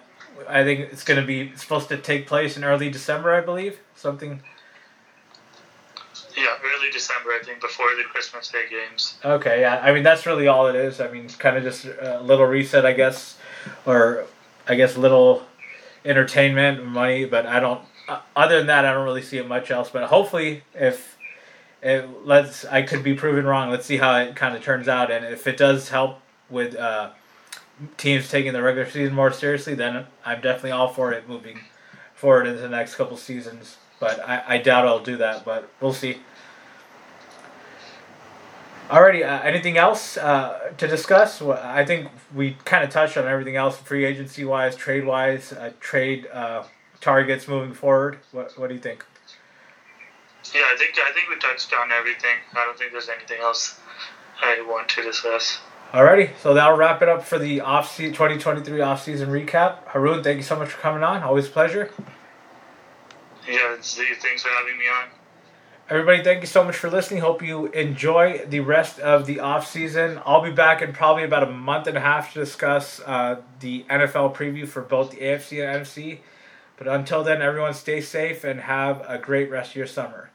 I think it's going to be it's supposed to take place in early December, I believe. Something. Yeah, early December, I think, before the Christmas Day games. Okay, yeah. I mean, that's really all it is. I mean, it's kind of just a little reset, I guess, or... I guess little entertainment, money, but I don't. Uh, other than that, I don't really see it much else. But hopefully, if it let's, I could be proven wrong. Let's see how it kind of turns out, and if it does help with uh, teams taking the regular season more seriously, then I'm definitely all for it moving forward into the next couple seasons. But I, I doubt I'll do that. But we'll see. Alrighty, uh, anything else uh, to discuss? Well, I think we kind of touched on everything else, free agency-wise, trade-wise, uh, trade uh, targets moving forward. What What do you think? Yeah, I think I think we touched on everything. I don't think there's anything else I want to discuss. Alrighty, so that'll wrap it up for the off-season, twenty twenty-three off-season recap. Haroon, thank you so much for coming on. Always a pleasure. Yeah, thanks for having me on. Everybody, thank you so much for listening. Hope you enjoy the rest of the offseason. I'll be back in probably about a month and a half to discuss uh, the N F L preview for both the A F C and N F C. But until then, everyone stay safe and have a great rest of your summer.